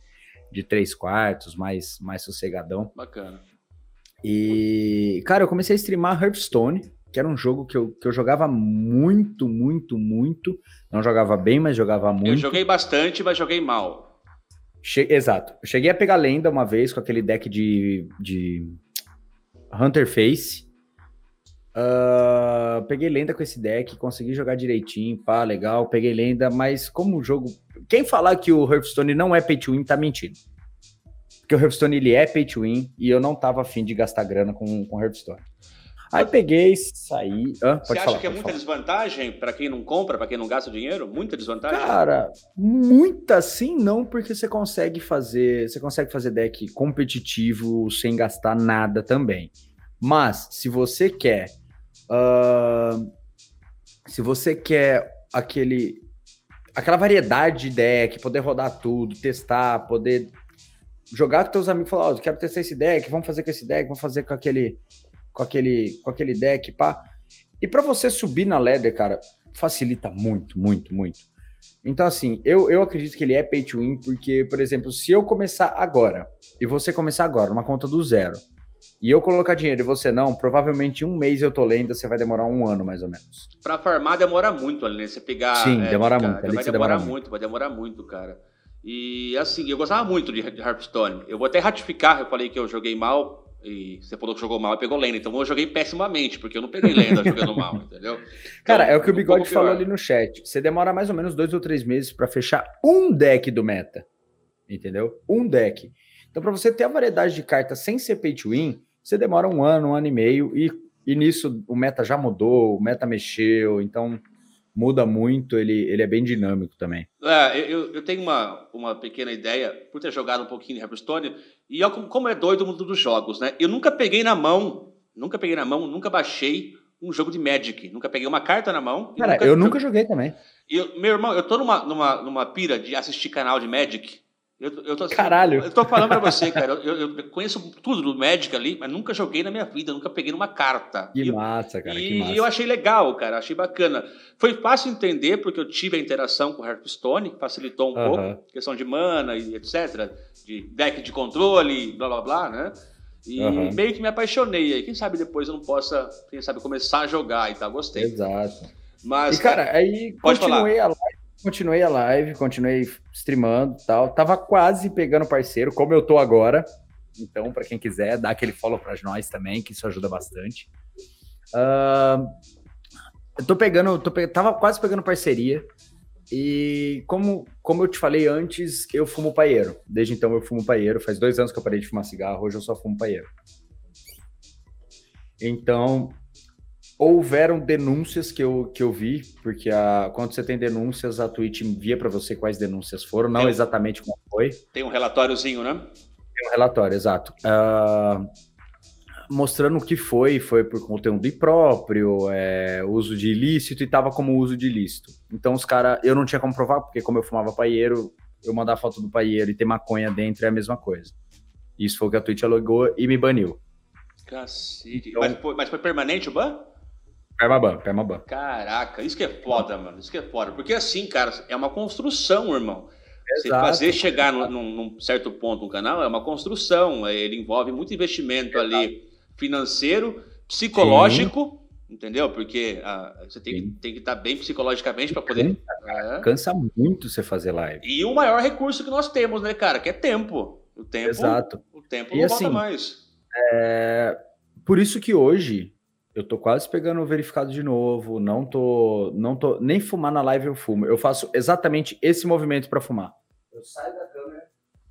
de três quartos, mais, mais sossegadão. Bacana. E, cara, eu comecei a streamar Hearthstone, que era um jogo que eu, que eu jogava muito, muito, muito. Não jogava bem, mas jogava muito. Eu joguei bastante, mas joguei mal. Che- Exato. Eu cheguei a pegar lenda uma vez com aquele deck de, de Hunter Face. Uh, peguei lenda com esse deck, consegui jogar direitinho, pá, legal. Peguei lenda, mas como o jogo... Quem falar que o Hearthstone não é pay to win tá mentindo. Porque o Hearthstone, ele é pay to win, e eu não tava afim de gastar grana com o Hearthstone. Aí peguei, saí... Ah, pode Você acha falar, que é muita falar. desvantagem pra quem não compra, pra quem não gasta dinheiro? Muita desvantagem? Cara, muita sim, não, porque você consegue fazer, você consegue fazer deck competitivo sem gastar nada também. Mas, se você quer... Uh, se você quer aquele, aquela variedade de deck, poder rodar tudo, testar, poder... jogar com teus amigos, falar, ó, oh, quero testar esse deck, vamos fazer com esse deck, vamos fazer com aquele, com aquele, com aquele deck, pá. E pra você subir na ladder, cara, facilita muito, muito, muito. Então, assim, eu, eu acredito que ele é pay to win, porque, por exemplo, se eu começar agora, e você começar agora, uma conta do zero, e eu colocar dinheiro e você não, provavelmente um mês eu tô lendo, você vai demorar um ano, mais ou menos. Pra farmar demora muito, ali, né? Você pegar... Sim, é, demora ficar, muito. Vai demorar demora muito, muito, vai demorar muito, cara. E assim, eu gostava muito de Hearthstone. Eu vou até ratificar, eu falei que eu joguei mal. E você falou que jogou mal e pegou lenda. Então eu joguei pessimamente, porque eu não peguei lenda jogando mal, entendeu? Cara, então, é o que o Bigode um falou ali no chat. Você demora mais ou menos dois ou três meses pra fechar um deck do meta. Entendeu? Um deck. Então pra você ter a variedade de cartas sem ser pay to win, você demora um ano, um ano e meio. E, e nisso o meta já mudou, o meta mexeu, então... muda muito, ele, ele é bem dinâmico também. É, eu, eu tenho uma, uma pequena ideia, por ter jogado um pouquinho de Hearthstone, e eu, como é doido o mundo dos jogos, né? Eu nunca peguei na mão, nunca peguei na mão, nunca baixei um jogo de Magic, nunca peguei uma carta na mão. Cara, nunca, eu nunca eu, joguei também. Eu, meu irmão, eu tô numa, numa, numa pira de assistir canal de Magic. Eu, eu tô, Caralho! Eu tô falando pra você, cara, eu, eu conheço tudo do Magic ali, mas nunca joguei na minha vida, nunca peguei numa carta. Que e massa, eu, cara, e que massa. E eu achei legal, cara, achei bacana. Foi fácil entender, porque eu tive a interação com o Hearthstone, facilitou um uh-huh. pouco, questão de mana e etcétera, de deck de controle, blá, blá, blá, né? E uh-huh. meio que me apaixonei aí, quem sabe depois eu não possa, quem sabe, começar a jogar e tal, gostei. Exato. Mas, e, cara, aí pode continuei falar. a live. Continuei a live, continuei streamando e tal. Tava quase pegando parceiro, como eu tô agora. Então, pra quem quiser, dá aquele follow pra nós também, que isso ajuda bastante. Uh, eu tô pegando... Tô pe... Tava quase pegando parceria. E como, como eu te falei antes, eu fumo paieiro. Desde então eu fumo paieiro. Faz dois anos que eu parei de fumar cigarro, hoje eu só fumo paieiro. Então... houveram denúncias que eu, que eu vi, porque a, quando você tem denúncias, a Twitch envia para você quais denúncias foram, não tem, exatamente como foi. Tem um relatóriozinho, né? Tem um relatório, exato. Uh, mostrando o que foi, foi por conteúdo impróprio, é, uso de ilícito, e tava como uso de ilícito. Então os caras, eu não tinha como provar, porque como eu fumava paieiro, eu mandava foto do paieiro e ter maconha dentro é a mesma coisa. Isso foi o que a Twitch alegou e me baniu. Cacete. Então, mas, foi, mas foi permanente o ban? Permaban, permaban. Caraca, isso que é foda, mano. Isso que é foda. Porque assim, cara, é uma construção, irmão. Você Exato. fazer chegar num, num certo ponto um canal é uma construção. Ele envolve muito investimento Exato. ali financeiro, psicológico. Sim. Entendeu? Porque ah, você tem, tem que estar bem psicologicamente para poder... Cansa, cansa muito você fazer live. E o maior recurso que nós temos, né, cara? Que é tempo. O tempo, Exato. O tempo não volta mais. É... Por isso que hoje eu tô quase pegando o verificado de novo. Não tô... Não tô... Nem fumar na live eu fumo. Eu faço exatamente esse movimento para fumar. Eu saio da câmera...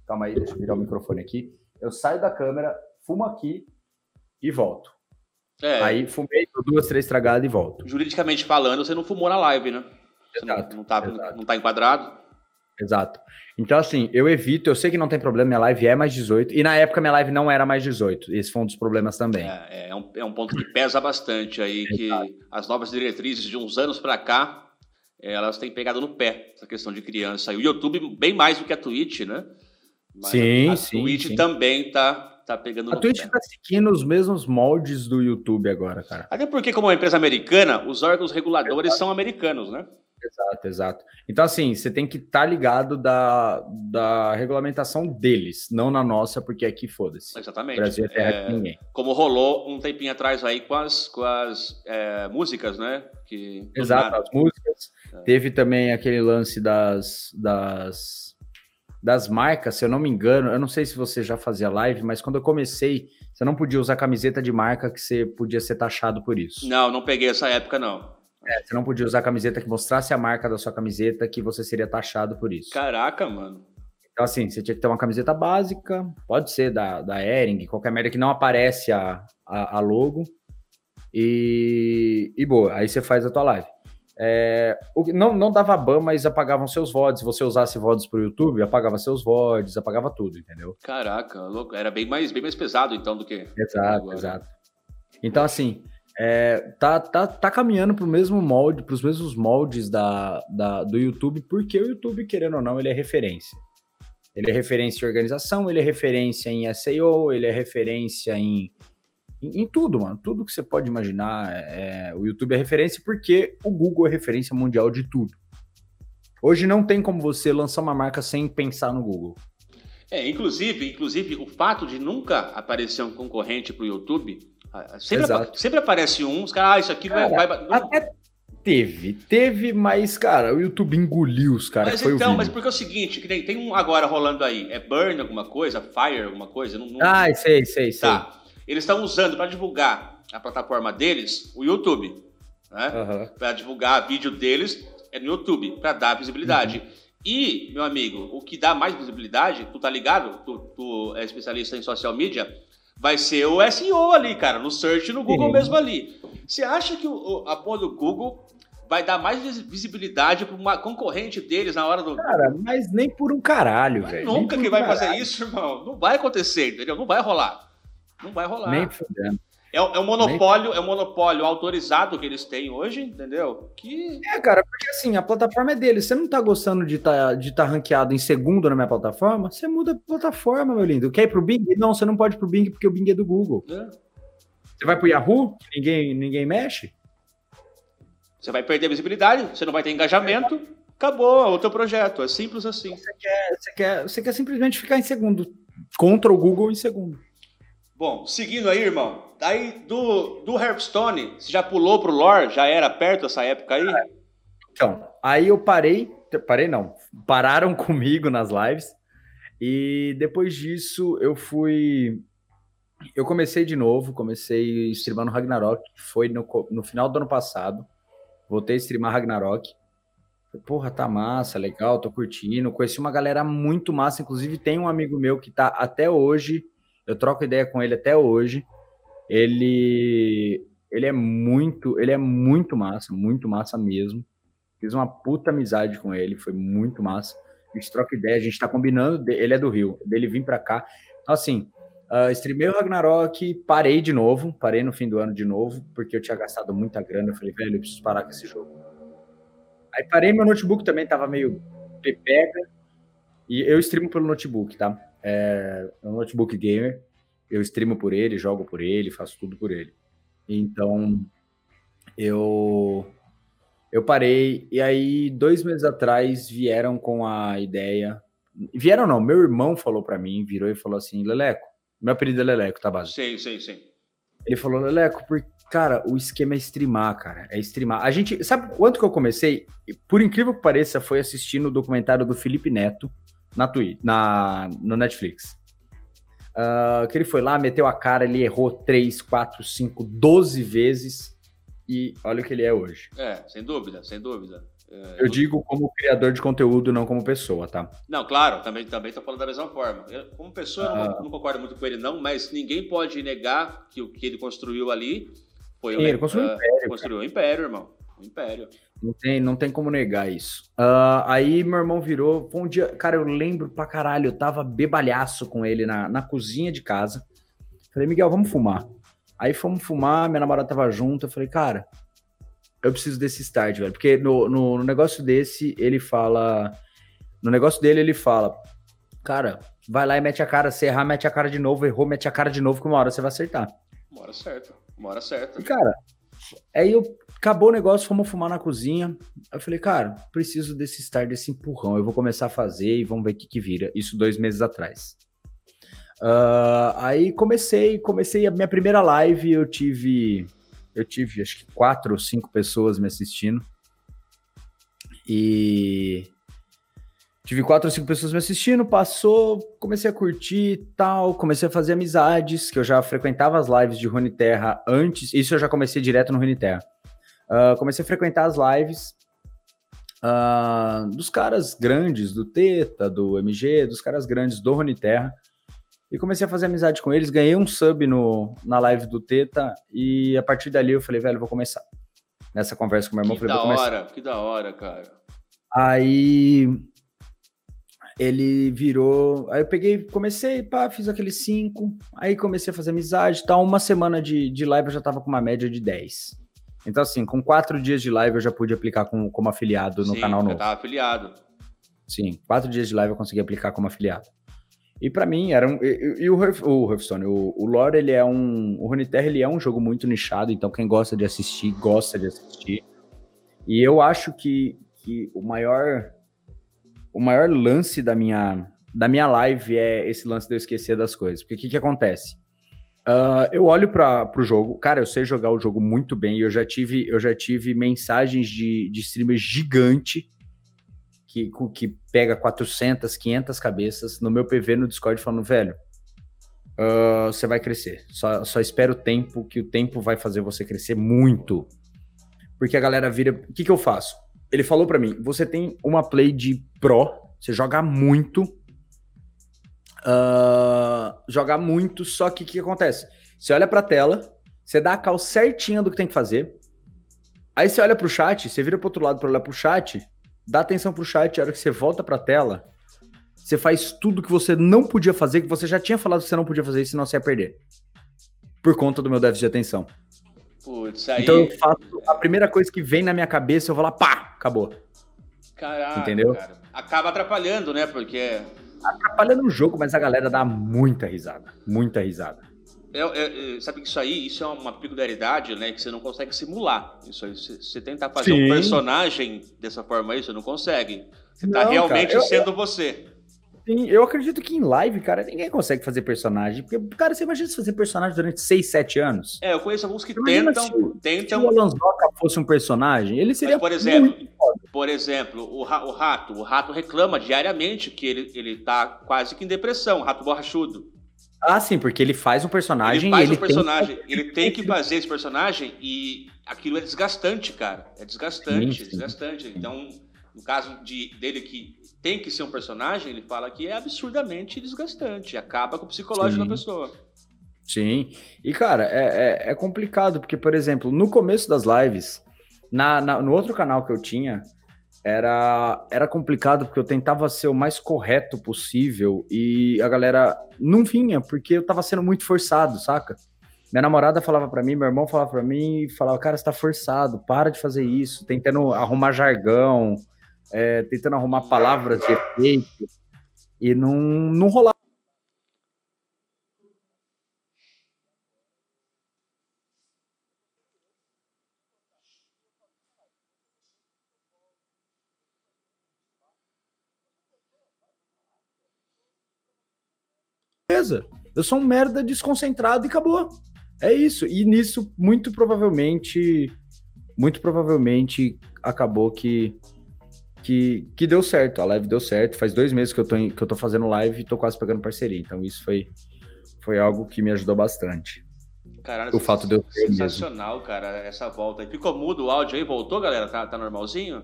Calma aí, deixa eu virar o microfone aqui. Eu saio da câmera, fumo aqui e volto. É. Aí fumei duas, três tragadas e volto. Juridicamente falando, você não fumou na live, né? Você exato, não, não, tá, exato. não tá enquadrado. Exato. Então, assim, eu evito, eu sei que não tem problema, minha live é mais dezoito. E na época minha live não era mais dezoito. Esse foi um dos problemas também. É, é, um, é um ponto que pesa bastante aí, que exato. As novas diretrizes de uns anos pra cá, elas têm pegado no pé essa questão de criança. E o YouTube bem mais do que a Twitch, né? Mas sim, a, a sim. A Twitch sim. também tá... Tá pegando a Twitch está seguindo os mesmos moldes do YouTube agora, cara. Até porque, como é uma empresa americana, os órgãos reguladores exato. são americanos, né? Exato, exato. Então, assim, você tem que estar tá ligado da, da regulamentação deles, não na nossa, porque aqui foda-se. Exatamente. O Brasil é terra é, de ninguém. Como rolou um tempinho atrás aí com as, com as é, músicas, né? Que exato, as músicas. É. Teve também aquele lance das... das... das marcas, se eu não me engano, eu não sei se você já fazia live, mas quando eu comecei, você não podia usar camiseta de marca que você podia ser taxado por isso. Não, não peguei essa época, não. É, você não podia usar camiseta que mostrasse a marca da sua camiseta que você seria taxado por isso. Caraca, mano. Então, assim, você tinha que ter uma camiseta básica, pode ser da, da Hering, qualquer merda que não aparece a, a, a logo, e, e boa, aí você faz a tua live. É, não, não dava ban, mas apagavam seus V O Ds. Se você usasse V O Ds pro YouTube, apagava seus V O Ds, apagava tudo, entendeu? Caraca, louco. Era bem mais, bem mais pesado, então, do que... Exato, agora. exato. Então, assim, é, tá, tá, tá caminhando pro mesmo molde, pros mesmos moldes da, da, do YouTube, porque o YouTube, querendo ou não, ele é referência. Ele é referência em organização, ele é referência em S E O, ele é referência em... Em, em tudo, mano. Tudo que você pode imaginar, é, o YouTube é referência porque o Google é referência mundial de tudo. Hoje não tem como você lançar uma marca sem pensar no Google. É, inclusive, inclusive o fato de nunca aparecer um concorrente pro YouTube, sempre, ap- sempre aparece um, os caras, ah, isso aqui cara, vai... vai não... Até teve, teve, mas, cara, o YouTube engoliu os caras. Mas foi então, mas porque é o seguinte, que tem, tem um agora rolando aí, é Burn alguma coisa, Fire alguma coisa? Não, não... Ah, sei, sei, sei. Tá. Eles estão usando para divulgar a plataforma deles, o YouTube, né? Uhum. Para divulgar vídeo deles é no YouTube, para dar visibilidade. Uhum. E, meu amigo, o que dá mais visibilidade, tu tá ligado? Tu, tu é especialista em social media, vai ser o S E O ali, cara, no search no Google uhum. mesmo ali. Você acha que o, a porra do Google vai dar mais visibilidade para uma concorrente deles na hora do... Cara, mas nem por um caralho, velho. Nunca que um vai caralho. fazer isso, irmão. Não vai acontecer, entendeu? Não vai rolar. Não vai rolar. Nem é, é um monopólio, é um monopólio autorizado que eles têm hoje, entendeu? Que... É, cara, porque assim, a plataforma é deles. Você não tá gostando de tá, de tá ranqueado em segundo na minha plataforma? Você muda a plataforma, meu lindo. Quer ir pro Bing? Não, você não pode ir pro Bing porque o Bing é do Google. É. Você vai pro Yahoo? Ninguém, ninguém mexe? Você vai perder a visibilidade, você não vai ter engajamento. Acabou o teu projeto. É simples assim. Você quer, você quer, você quer simplesmente ficar em segundo. Contra o Google em segundo. Bom, seguindo aí, irmão, daí do, do Hearthstone, você já pulou pro lore? Já era perto essa época aí? Então, aí eu parei, parei não, pararam comigo nas lives, e depois disso eu fui, eu comecei de novo, comecei streamando Ragnarok, que foi no, no final do ano passado, voltei a streamar Ragnarok, porra, tá massa, legal, tô curtindo, conheci uma galera muito massa, inclusive tem um amigo meu que tá até hoje, eu troco ideia com ele até hoje. Ele, ele é muito, ele é muito massa, muito massa mesmo. Fiz uma puta amizade com ele, foi muito massa. A gente troca ideia, a gente tá combinando, ele é do Rio, dele vir pra cá. Então, assim, uh, streamei o Ragnarok, parei de novo, parei no fim do ano de novo, porque eu tinha gastado muita grana, eu falei, velho, eu preciso parar com esse jogo. Aí parei, meu notebook também tava meio pepega, e eu streamo pelo notebook, tá? É um notebook gamer, eu streamo por ele, jogo por ele, faço tudo por ele. Então, eu, eu parei, e aí dois meses atrás vieram com a ideia, vieram não, meu irmão falou pra mim, virou e falou assim, Leleco, meu apelido é Leleco, tá, base? Sim, sim, sim. Ele falou, Leleco, por... cara, o esquema é streamar, cara, é streamar. A gente, sabe quanto que eu comecei? Por incrível que pareça, foi assistindo o documentário do Felipe Neto na Twitch, na, no Netflix. Uh, que ele foi lá, meteu a cara, ele errou três, quatro, cinco, doze vezes e olha o que ele é hoje. É, sem dúvida, sem dúvida. É, eu eu digo como criador de conteúdo, não como pessoa, tá? Não, claro, também também tô falando da mesma forma. Eu, como pessoa, eu ah. não, não concordo muito com ele, não, mas ninguém pode negar que o que ele construiu ali foi... Sim, o, ele construiu uh, um império. Construiu um império, irmão. Um império. Não tem, não tem como negar isso. Uh, aí meu irmão virou, foi um dia... Cara, eu lembro pra caralho, eu tava bebalhaço com ele na, na cozinha de casa. Falei, Miguel, vamos fumar. Aí fomos fumar, minha namorada tava junto, eu falei, cara... Eu preciso desse start, velho. Porque no, no, no negócio desse, ele fala... No negócio dele, ele fala... Cara, vai lá e mete a cara. Se errar, mete a cara de novo. Errou, mete a cara de novo, que uma hora você vai acertar. Uma hora certa. Uma hora certa. E, cara, aí eu... Acabou o negócio, fomos fumar na cozinha. Eu falei, cara, preciso desse start, desse empurrão. Eu vou começar a fazer e vamos ver o que que vira. Isso dois meses atrás. Uh, aí comecei, comecei a minha primeira live. Eu tive... Eu tive, acho que, quatro ou cinco pessoas me assistindo. E... Tive quatro ou cinco pessoas me assistindo, passou, comecei a curtir e tal, comecei a fazer amizades, que eu já frequentava as lives de Runeterra antes, isso eu já comecei direto no Runeterra. Uh, comecei a frequentar as lives uh, dos caras grandes, do Teta, do M G, dos caras grandes do Runeterra. E comecei a fazer amizade com eles, ganhei um sub no, na live do Teta, e a partir dali eu falei, velho, vou começar. Nessa conversa com meu irmão, eu falei, vou começar. Que da hora, que da hora, cara. Aí ele virou, aí eu peguei, comecei, pá, fiz aqueles cinco, aí comecei a fazer amizade e tal, uma semana de, de live eu já tava com uma média de dez. Então assim, com quatro dias de live eu já pude aplicar com, como afiliado no Sim, canal novo. Sim, eu tava afiliado. Sim, quatro dias de live eu consegui aplicar como afiliado. E pra mim, era um... E, e o Hearthstone, o, o lore, ele é um... O Runeterra, ele é um jogo muito nichado, então quem gosta de assistir, gosta de assistir. E eu acho que, que o maior... O maior lance da minha, da minha live é esse lance de eu esquecer das coisas. Porque o que que acontece? Uh, eu olho pra, pro jogo... Cara, eu sei jogar o jogo muito bem, e eu já tive, eu já tive mensagens de, de streamer gigante... Que, que pega quatrocentas, quinhentas cabeças no meu P V no Discord falando, velho, uh, você vai crescer. Só, só espera o tempo, que o tempo vai fazer você crescer muito. Porque a galera vira... O que que eu faço? Ele falou pra mim, você tem uma play de pro, você joga muito, uh, joga muito, só que o que que acontece? Você olha pra tela, você dá a cal certinha do que tem que fazer, aí você olha pro chat, você vira pro outro lado pra olhar pro chat... Dá atenção pro chat, a hora que você volta pra tela, você faz tudo que você não podia fazer, que você já tinha falado que você não podia fazer, senão você ia perder. Por conta do meu déficit de atenção. Putz, aí... Então eu faço a primeira coisa que vem na minha cabeça, eu vou lá, pá, acabou. Caraca, entendeu? Cara. Acaba atrapalhando, né, porque... Atrapalha no jogo, mas a galera dá muita risada, muita risada. Eu, eu, eu, sabe que isso aí, isso é uma peculiaridade, né, que você não consegue simular. Isso aí, você, você tentar fazer Sim. um personagem dessa forma aí, você não consegue. Você não, tá realmente cara, eu, sendo eu, você. Sim, eu acredito que em live, cara, ninguém consegue fazer personagem. Porque, cara, você imagina se fazer personagem durante seis, sete anos? É, eu conheço alguns que tentam, se, tentam... Se o Lanzoca fosse um personagem, ele seria... Mas, por exemplo, muito foda. Por exemplo, o, o rato. O rato reclama diariamente que ele, ele tá quase que em depressão, o rato borrachudo. Ah, sim, porque ele faz um personagem... Ele faz ele um personagem, tem... ele tem que fazer esse personagem e aquilo é desgastante, cara. É desgastante, sim, sim. desgastante. Então, no caso de, dele que tem que ser um personagem, ele fala que é absurdamente desgastante. Acaba com o psicológico sim. da pessoa. Sim. E, cara, é, é, é complicado, porque, por exemplo, no começo das lives, na, na, no outro canal que eu tinha... Era, era complicado, porque eu tentava ser o mais correto possível e a galera não vinha, porque eu tava sendo muito forçado, saca? Minha namorada falava pra mim, meu irmão falava pra mim e falava, cara, você tá forçado, para de fazer isso, tentando arrumar jargão, é, tentando arrumar palavras de efeito e não, não rolava. beleza, eu sou um merda desconcentrado e acabou. É isso. E nisso, muito provavelmente, muito provavelmente acabou que, que, que deu certo. A live deu certo. Faz dois meses que eu tô, em, que eu tô fazendo live e tô quase pegando parceria. Então isso foi, foi algo que me ajudou bastante. Caralho, o fato deu certo. Sensacional, mesmo. Cara, essa volta. Ficou mudo o áudio aí? Voltou, galera? Tá, tá normalzinho?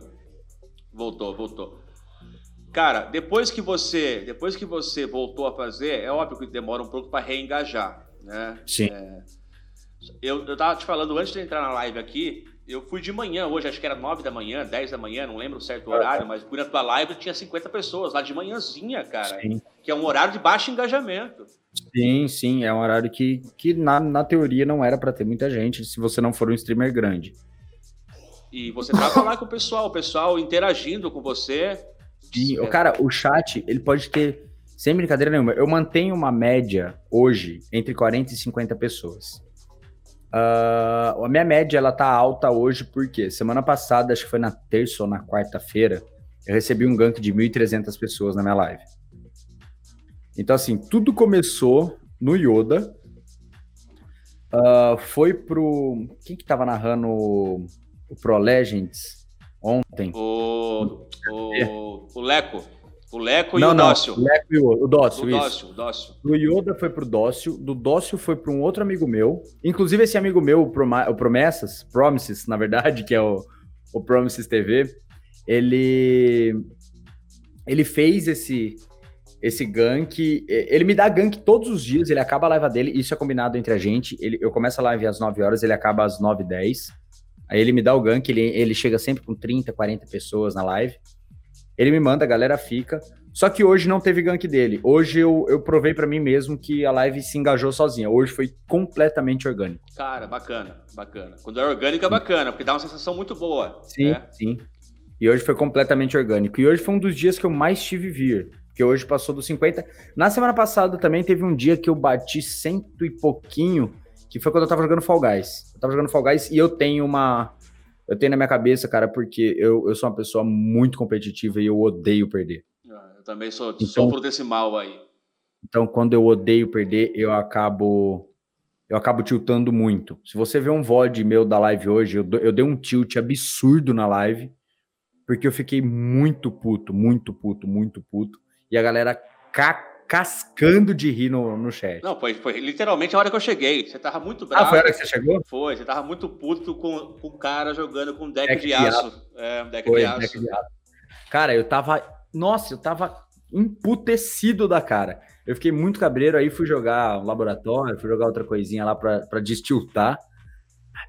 Voltou, voltou. Cara, depois que você, depois que você voltou a fazer, é óbvio que demora um pouco para reengajar, né? Sim. É, eu, eu tava te falando antes de entrar na live aqui, eu fui de manhã hoje, acho que era nove da manhã, dez da manhã, não lembro o certo horário, mas fui na tua live e tinha cinquenta pessoas lá de manhãzinha, cara. Sim. Que é um horário de baixo engajamento. Sim, sim, é um horário que, que na, na teoria não era para ter muita gente, se você não for um streamer grande. E você tava lá com o pessoal, o pessoal interagindo com você. Sim, cara, o chat, ele pode ter, sem brincadeira nenhuma, eu mantenho uma média hoje entre quarenta e cinquenta pessoas. Uh, a minha média, ela tá alta hoje porque semana passada, acho que foi na terça ou na quarta-feira, eu recebi um gank de mil e trezentas pessoas na minha live. Então, assim, tudo começou no Yoda, uh, foi pro... Quem que tava narrando o, o Pro Legends? Ontem. O, o, o Leco. O Leco não, e o não, Dócio. O Leco e o, o Dócio, do isso. Dócio, do Yoda foi pro Dócio, do Dócio foi para um outro amigo meu. Inclusive, esse amigo meu, o, Proma, o Promessas, Promises, na verdade, que é o, o Promises T V, ele, ele fez esse, esse gank. Ele me dá gank todos os dias, ele acaba a live dele, isso é combinado entre a gente. Ele, eu começo a live às nove horas, ele acaba às nove e dez. Aí ele me dá o gank, ele, ele chega sempre com trinta, quarenta pessoas na live. Ele me manda, a galera fica. Só que hoje não teve gank dele. Hoje eu, eu provei pra mim mesmo que a live se engajou sozinha. Hoje foi completamente orgânico. Cara, bacana, bacana. Quando é orgânico é bacana, porque dá uma sensação muito boa. Sim, né? Sim. E hoje foi completamente orgânico. E hoje foi um dos dias que eu mais tive vir, porque hoje passou dos cinquenta. Na semana passada também teve um dia que eu bati cento e pouquinho, que foi quando eu tava jogando Fall Guys. Eu tava jogando Fall Guys e eu tenho uma... Eu tenho na minha cabeça, cara, porque eu, eu sou uma pessoa muito competitiva e eu odeio perder. Eu também sou, então, sofro desse mal aí. Então, quando eu odeio perder, eu acabo... Eu acabo tiltando muito. Se você vê um V O D meu da live hoje, eu, eu dei um tilt absurdo na live, porque eu fiquei muito puto, muito puto, muito puto. E a galera cacou. Cascando de rir no, no chat. Não, foi, foi literalmente a hora que eu cheguei. Você tava muito bravo. Ah, foi a hora que você chegou? Foi, você tava muito puto com, com o cara jogando com deck, deck de, de aço. aço. É, deck, foi, de aço. deck de aço. Cara, eu tava... Nossa, eu tava emputecido da cara. Eu fiquei muito cabreiro, aí fui jogar um laboratório, fui jogar outra coisinha lá pra, pra destiltar.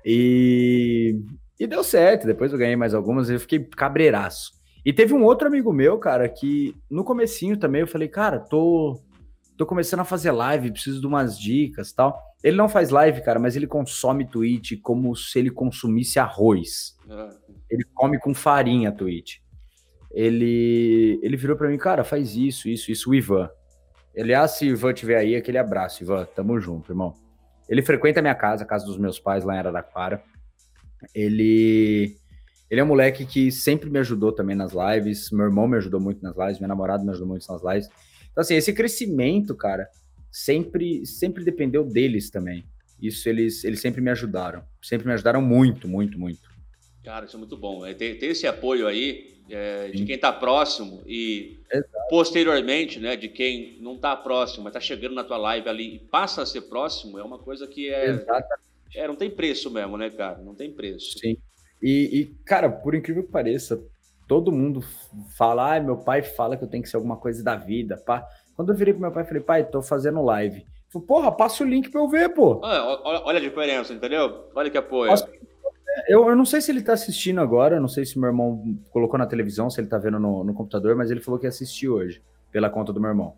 E... E deu certo. Depois eu ganhei mais algumas e eu fiquei cabreiraço. E teve um outro amigo meu, cara, que no comecinho também eu falei, cara, tô, tô começando a fazer live, preciso de umas dicas e tal. Ele não faz live, cara, mas ele consome Twitch como se ele consumisse arroz. Ah. Ele come com farinha Twitch. Ele, ele virou pra mim, cara, faz isso, isso, isso, o Ivan. Aliás, se o Ivan estiver aí, aquele abraço, Ivan, tamo junto, irmão. Ele frequenta a minha casa, a casa dos meus pais lá em Araraquara. Ele... Ele é um moleque que sempre me ajudou também nas lives, meu irmão me ajudou muito nas lives, minha namorada me ajudou muito nas lives. Então, assim, esse crescimento, cara, sempre, sempre dependeu deles também. Isso, eles, eles sempre me ajudaram. Sempre me ajudaram muito, muito, muito. Cara, isso é muito bom. Tem, tem esse apoio aí é, de quem tá próximo e, exato, posteriormente, né, de quem não tá próximo, mas tá chegando na tua live ali e passa a ser próximo, é uma coisa que é... Exatamente. É, não tem preço mesmo, né, cara? Não tem preço. Sim. E, e, cara, por incrível que pareça, todo mundo fala, ah, meu pai fala que eu tenho que ser alguma coisa da vida, pá. Quando eu virei pro meu pai, falei, pai, tô fazendo live. Ele falou, porra, passa o link pra eu ver, pô. Ah, olha a diferença, entendeu? Olha que apoio. Eu, eu não sei se ele tá assistindo agora, eu não sei se meu irmão colocou na televisão, se ele tá vendo no, no computador, mas ele falou que ia assistir hoje, pela conta do meu irmão.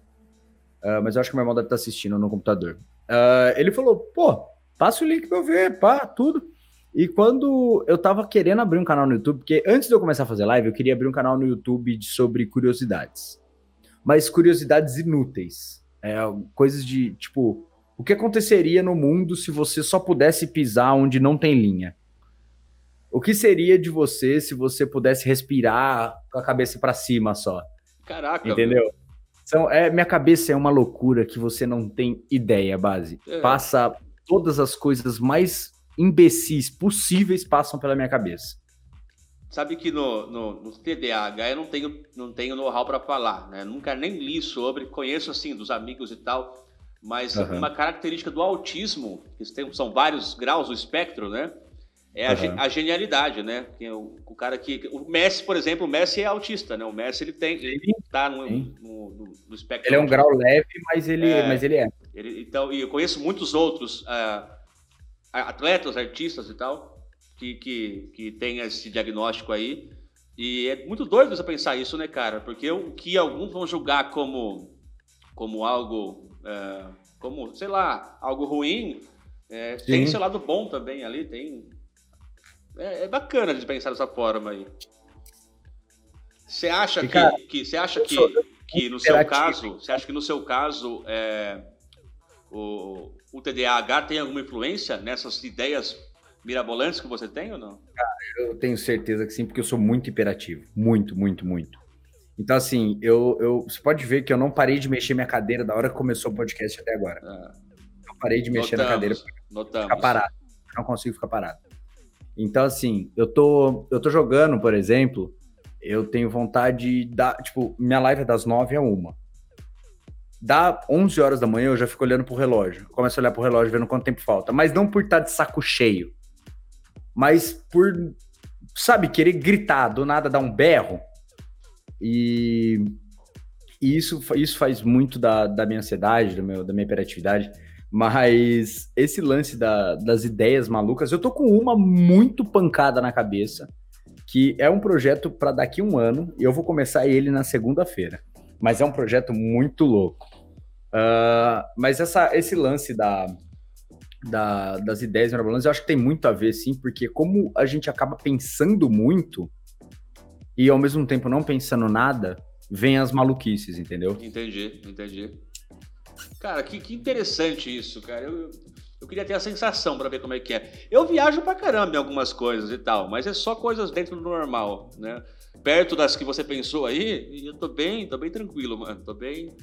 Uh, mas eu acho que meu irmão deve estar assistindo no computador. Uh, ele falou, pô, passa o link pra eu ver, pá, tudo. E quando eu tava querendo abrir um canal no YouTube, porque antes de eu começar a fazer live, eu queria abrir um canal no YouTube sobre curiosidades. Mas curiosidades inúteis. É, coisas de, tipo, o que aconteceria no mundo se você só pudesse pisar onde não tem linha? O que seria de você se você pudesse respirar com a cabeça pra cima só? Caraca. Entendeu? Mano. São, é, minha cabeça é uma loucura que você não tem ideia, base. É. Passa todas as coisas mais imbecis possíveis passam pela minha cabeça. Sabe que no, no, no T D A H eu não tenho, não tenho know-how para falar, né? Nunca nem li sobre, conheço assim dos amigos e tal, mas uhum. uma característica do autismo, que tem, são vários graus do espectro, né? É a, uhum. ge, a genialidade, né? O, o cara que... O Messi, por exemplo, o Messi é autista, né? O Messi, ele tem... Ele tá no, no, no, no espectro... Ele é um grau leve, mas ele é. Mas ele é. Ele, então, e eu conheço muitos outros uh, atletas, artistas e tal, que, que, que tem esse diagnóstico aí. E é muito doido você pensar isso, né, cara? Porque o que alguns vão julgar como, como algo... Uh, como, sei lá, algo ruim, é, tem seu lado bom também ali, tem... É bacana de pensar dessa forma aí. Você acha Fica... que, que, você acha que, que no seu caso, você acha que no seu caso é, o, o T D A H tem alguma influência nessas ideias mirabolantes que você tem ou não? Cara, eu tenho certeza que sim, porque eu sou muito hiperativo, muito, muito, muito. Então assim, eu, eu, você pode ver que eu não parei de mexer minha cadeira da hora que começou o podcast até agora. Ah. Eu parei de mexer notamos, na cadeira para ficar parado, eu não consigo ficar parado. Então, assim, eu tô, eu tô jogando, por exemplo, eu tenho vontade de dar... Tipo, minha live é das nove a uma. Dá onze horas da manhã, eu já fico olhando pro relógio. Eu começo a olhar pro relógio, vendo quanto tempo falta. Mas não por estar de saco cheio. Mas por, sabe, querer gritar, do nada dar um berro. E, e isso, isso faz muito da, da minha ansiedade, do meu, da minha hiperatividade. Mas esse lance da, das ideias malucas, eu tô com uma muito pancada na cabeça, que é um projeto para daqui a um ano, e eu vou começar ele na segunda-feira. Mas é um projeto muito louco. Uh, mas essa, esse lance da, da, das ideias mirabolantes, eu acho que tem muito a ver, sim, porque como a gente acaba pensando muito, e ao mesmo tempo não pensando nada, vem as maluquices, entendeu? Entendi, entendi. Cara, que, que interessante isso, cara. Eu, eu queria ter a sensação pra ver como é que é. Eu viajo pra caramba em algumas coisas e tal, mas é só coisas dentro do normal, né? Perto das que você pensou aí, eu tô bem, tô bem tranquilo, mano. Tô bem...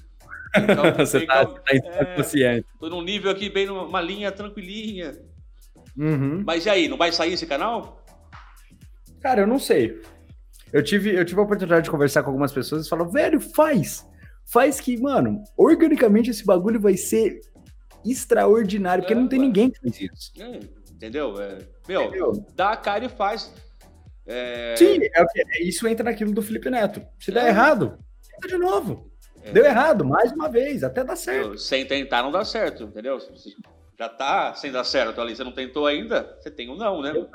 Então, você bem, tá, tá é, consciente. Tô num nível aqui, bem numa linha tranquilinha. Uhum. Mas e aí, não vai sair esse canal? Cara, eu não sei. Eu tive, eu tive a oportunidade de conversar com algumas pessoas e falaram, velho, faz... Faz que, mano, organicamente esse bagulho vai ser extraordinário, porque é, não tem mano. ninguém que faz isso. É, entendeu? É, meu, entendeu? Dá a cara e faz. É... Sim, é, isso entra naquilo do Felipe Neto. Se é. der errado, tenta de novo. É. Deu errado, mais uma vez, até dar certo. Sem tentar não dá certo, entendeu? Você já tá sem dar certo ali, você não tentou ainda, você tem um não, né? Exato.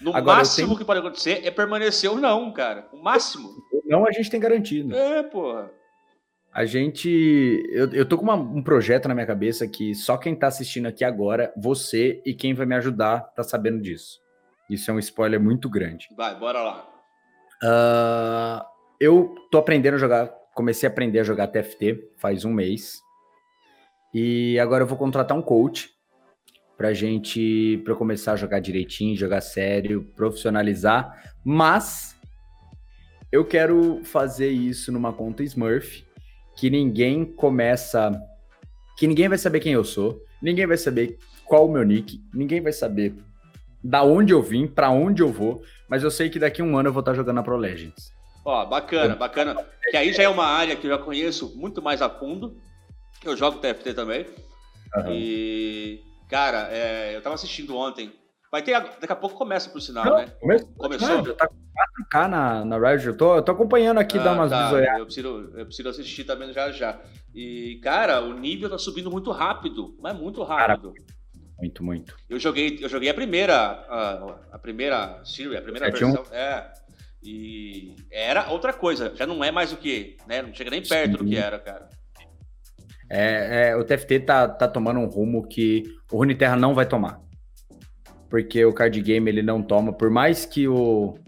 No Agora, máximo tenho... que pode acontecer é permanecer ou não, cara. O máximo. Não a gente tem garantido. É, porra. A gente... Eu, eu tô com uma, um projeto na minha cabeça que só quem tá assistindo aqui agora, você e quem vai me ajudar, tá sabendo disso. Isso é um spoiler muito grande. Vai, bora lá. Uh, eu tô aprendendo a jogar... Comecei a aprender a jogar T F T faz um mês. E agora eu vou contratar um coach pra gente... Pra eu começar a jogar direitinho, jogar sério, profissionalizar. Mas eu quero fazer isso numa conta Smurf. Que ninguém começa, que ninguém vai saber quem eu sou, ninguém vai saber qual o meu nick, ninguém vai saber da onde eu vim, pra onde eu vou, mas eu sei que daqui a um ano eu vou estar jogando a Pro Legends. Ó, bacana, bacana, que aí já é uma área que eu já conheço muito mais a fundo, eu jogo T F T também, uhum. e, cara, é, eu tava assistindo ontem, vai ter, daqui a pouco começa por sinal, não, né? Começou? Começou? Já tá com quatro K na, na Riot, eu tô, eu tô acompanhando aqui, ah, dar umas tá, bisoiadas. Eu preciso, eu preciso assistir também já já. E, cara, o nível tá subindo muito rápido, mas muito rápido. Cara, muito, muito. Eu joguei, eu joguei a primeira, a, a primeira series, a primeira versão. É, e era outra coisa, já não é mais o que, né? Não chega nem perto Sim. do que era, cara. É, é, o T F T tá, tá tomando um rumo que o Runeterra não vai tomar. Porque o card game ele não toma, por mais que o,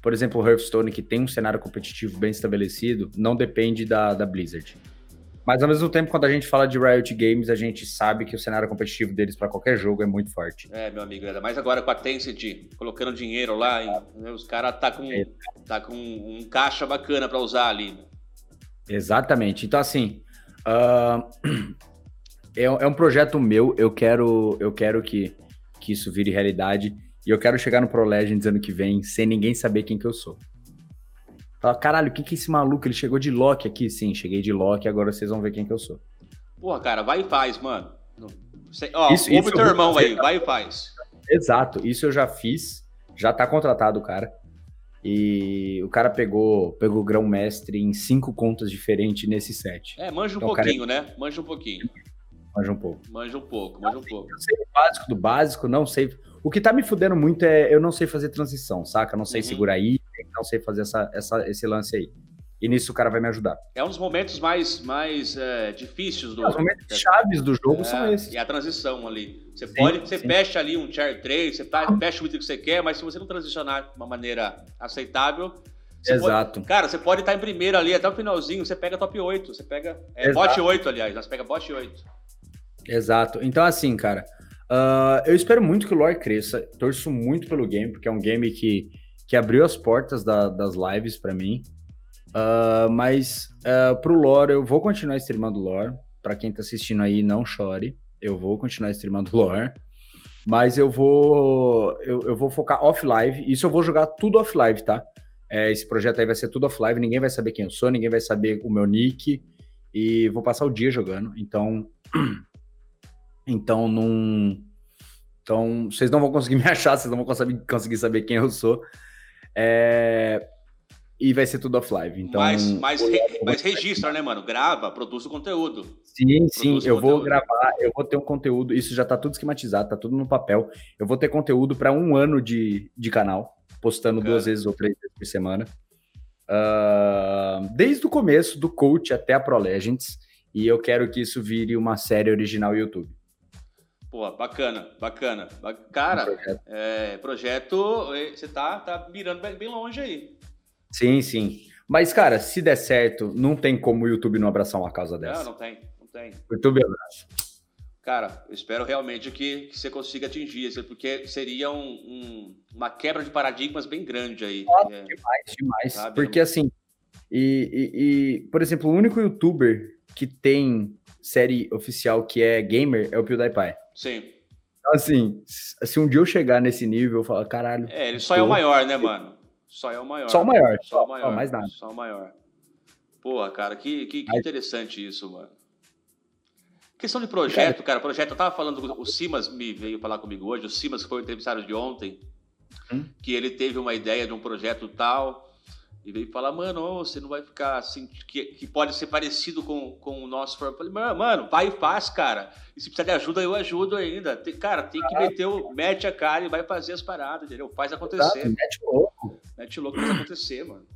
por exemplo, o Hearthstone, que tem um cenário competitivo bem estabelecido, não depende da, da Blizzard. Mas ao mesmo tempo, quando a gente fala de Riot Games, a gente sabe que o cenário competitivo deles para qualquer jogo é muito forte. É, meu amigo, ainda mais agora com a Tencent colocando dinheiro lá, e, né, os caras tá com, tá com um caixa bacana para usar ali. Exatamente. Então, assim, uh, é, é um projeto meu, eu quero, eu quero que, que isso vire realidade, e eu quero chegar no Pro Legends ano que vem sem ninguém saber quem que eu sou. Fala, caralho, quem que é esse maluco? Ele chegou de Loki aqui? Sim, cheguei de Loki, agora vocês vão ver quem que eu sou. Porra, cara, vai e faz, mano. Cê, ó, isso, ouve isso teu irmão aí, vai e faz. Exato, isso eu já fiz, já tá contratado o cara. E o cara pegou, pegou grão mestre em cinco contas diferentes nesse set. É, manja um então, pouquinho, cara... né? Manja um pouquinho. Manja um pouco. Manja um pouco, manja um pouco. Eu sei o básico do básico, não sei. O que tá me fudendo muito é eu não sei fazer transição, saca? Eu não sei uhum. segurar item, não sei fazer essa, essa, esse lance aí. E nisso o cara vai me ajudar. É um dos momentos mais, mais é, difíceis do jogo. É, os momentos chaves do jogo é, são esses. E a transição ali. Você sim, pode, você sim. fecha ali um tier três, você tá, fecha o item que você quer, mas se você não transicionar de uma maneira aceitável... Você Exato. Pode, cara, você pode estar em primeiro ali até o finalzinho, você pega top oito, você pega... É, bot oito, aliás, você pega bot oito. Exato. Então, assim, cara, uh, eu espero muito que o lore cresça, torço muito pelo game, porque é um game que, que abriu as portas da, das lives pra mim. Uh, mas uh, pro lore, eu vou continuar streamando lore. Pra quem tá assistindo aí, não chore. Eu vou continuar streamando lore. Mas eu vou eu, eu vou focar off-live. Isso eu vou jogar tudo off-live, tá? É, esse projeto aí vai ser tudo off-live. Ninguém vai saber quem eu sou, ninguém vai saber o meu nick. E vou passar o dia jogando. Então... então, não... Então, vocês não vão conseguir me achar. Vocês não vão conseguir saber quem eu sou. É... E vai ser tudo off-live, então... Mas, mas, re, mas registra, né, mano? Grava, produz o conteúdo. Sim, sim, eu vou gravar, eu vou ter um conteúdo, isso já tá tudo esquematizado, tá tudo no papel. Eu vou ter conteúdo para um ano de, de canal, postando duas vezes ou três vezes por semana. Uh, desde o começo, do coach até a Pro Legends, e eu quero que isso vire uma série original YouTube. Pô, bacana, bacana. Cara, um projeto. É, projeto, você tá, tá mirando bem longe aí. Sim, sim. Mas, cara, se der certo, não tem como o YouTube não abraçar uma causa dessa. Não, não tem, não tem. O YouTube abraça. Cara, eu espero realmente que, que você consiga atingir isso, porque seria um, um, uma quebra de paradigmas bem grande aí. Nossa, é. Demais, demais. Sabe? Porque, assim, e, e, e, por exemplo, o único YouTuber que tem série oficial que é gamer é o PewDiePie. Sim. Então, assim, se um dia eu chegar nesse nível, eu falo, caralho... É, ele só é o maior, né, mano? Só é o maior. Só o maior. Só, só o maior. Só mais nada. Só o maior. Porra, cara, que, que, que interessante isso, mano. Questão de projeto, cara, projeto, eu tava falando, o Simas me veio falar comigo hoje, o Simas foi o entrevistado de ontem, hum? que ele teve uma ideia de um projeto tal, e veio falar, mano, oh, você não vai ficar assim, que, que pode ser parecido com, com o nosso, eu falei, mano, vai e faz, cara, e se precisar de ajuda, eu ajudo ainda, tem, cara, tem que meter o, mete a cara e vai fazer as paradas, entendeu? Faz acontecer. Exato, mete louco. Mete louco pra acontecer, mano.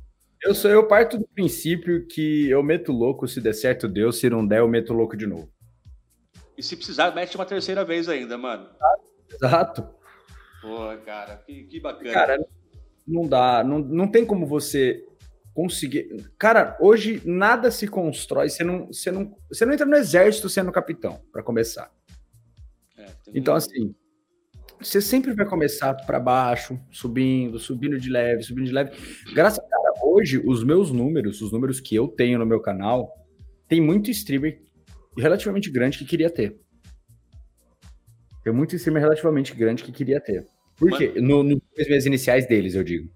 Eu, sou, eu parto do princípio que eu meto louco, se der certo, deu, se não der, eu meto louco de novo. E se precisar, mete uma terceira vez ainda, mano. Exato. Pô, cara, que, que bacana. Cara, não dá, não, não tem como você conseguir... Cara, hoje nada se constrói, você não, você não, você não entra no exército sendo capitão, pra começar. É, tem então, um... assim... Você sempre vai começar para baixo, subindo, subindo de leve, subindo de leve. Graças a Deus, hoje, os meus números, os números que eu tenho no meu canal, tem muito streamer relativamente grande que queria ter. Tem muito streamer relativamente grande que queria ter. Por Mano. quê? No, nos dois meses iniciais deles, eu digo.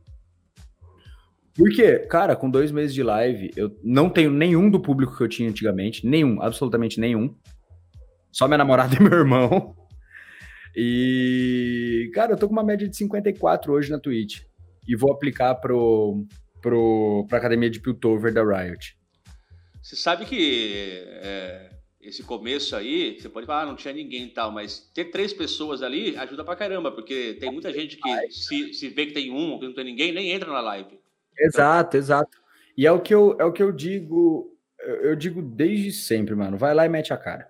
Por quê? Cara, com dois meses de live, eu não tenho nenhum do público que eu tinha antigamente. Nenhum, absolutamente nenhum. Só minha namorada e meu irmão. E, cara, eu tô com uma média de cinquenta e quatro hoje na Twitch. E vou aplicar pro, pro, pra academia de Piltover da Riot. Você sabe que é, esse começo aí, você pode falar, ah, não tinha ninguém e tal, mas ter três pessoas ali ajuda pra caramba, porque tem muita gente que se, se vê que tem um, que não tem ninguém, nem entra na live. Exato, então... exato. E é o que eu, é o que eu digo, eu digo desde sempre, mano, vai lá e mete a cara.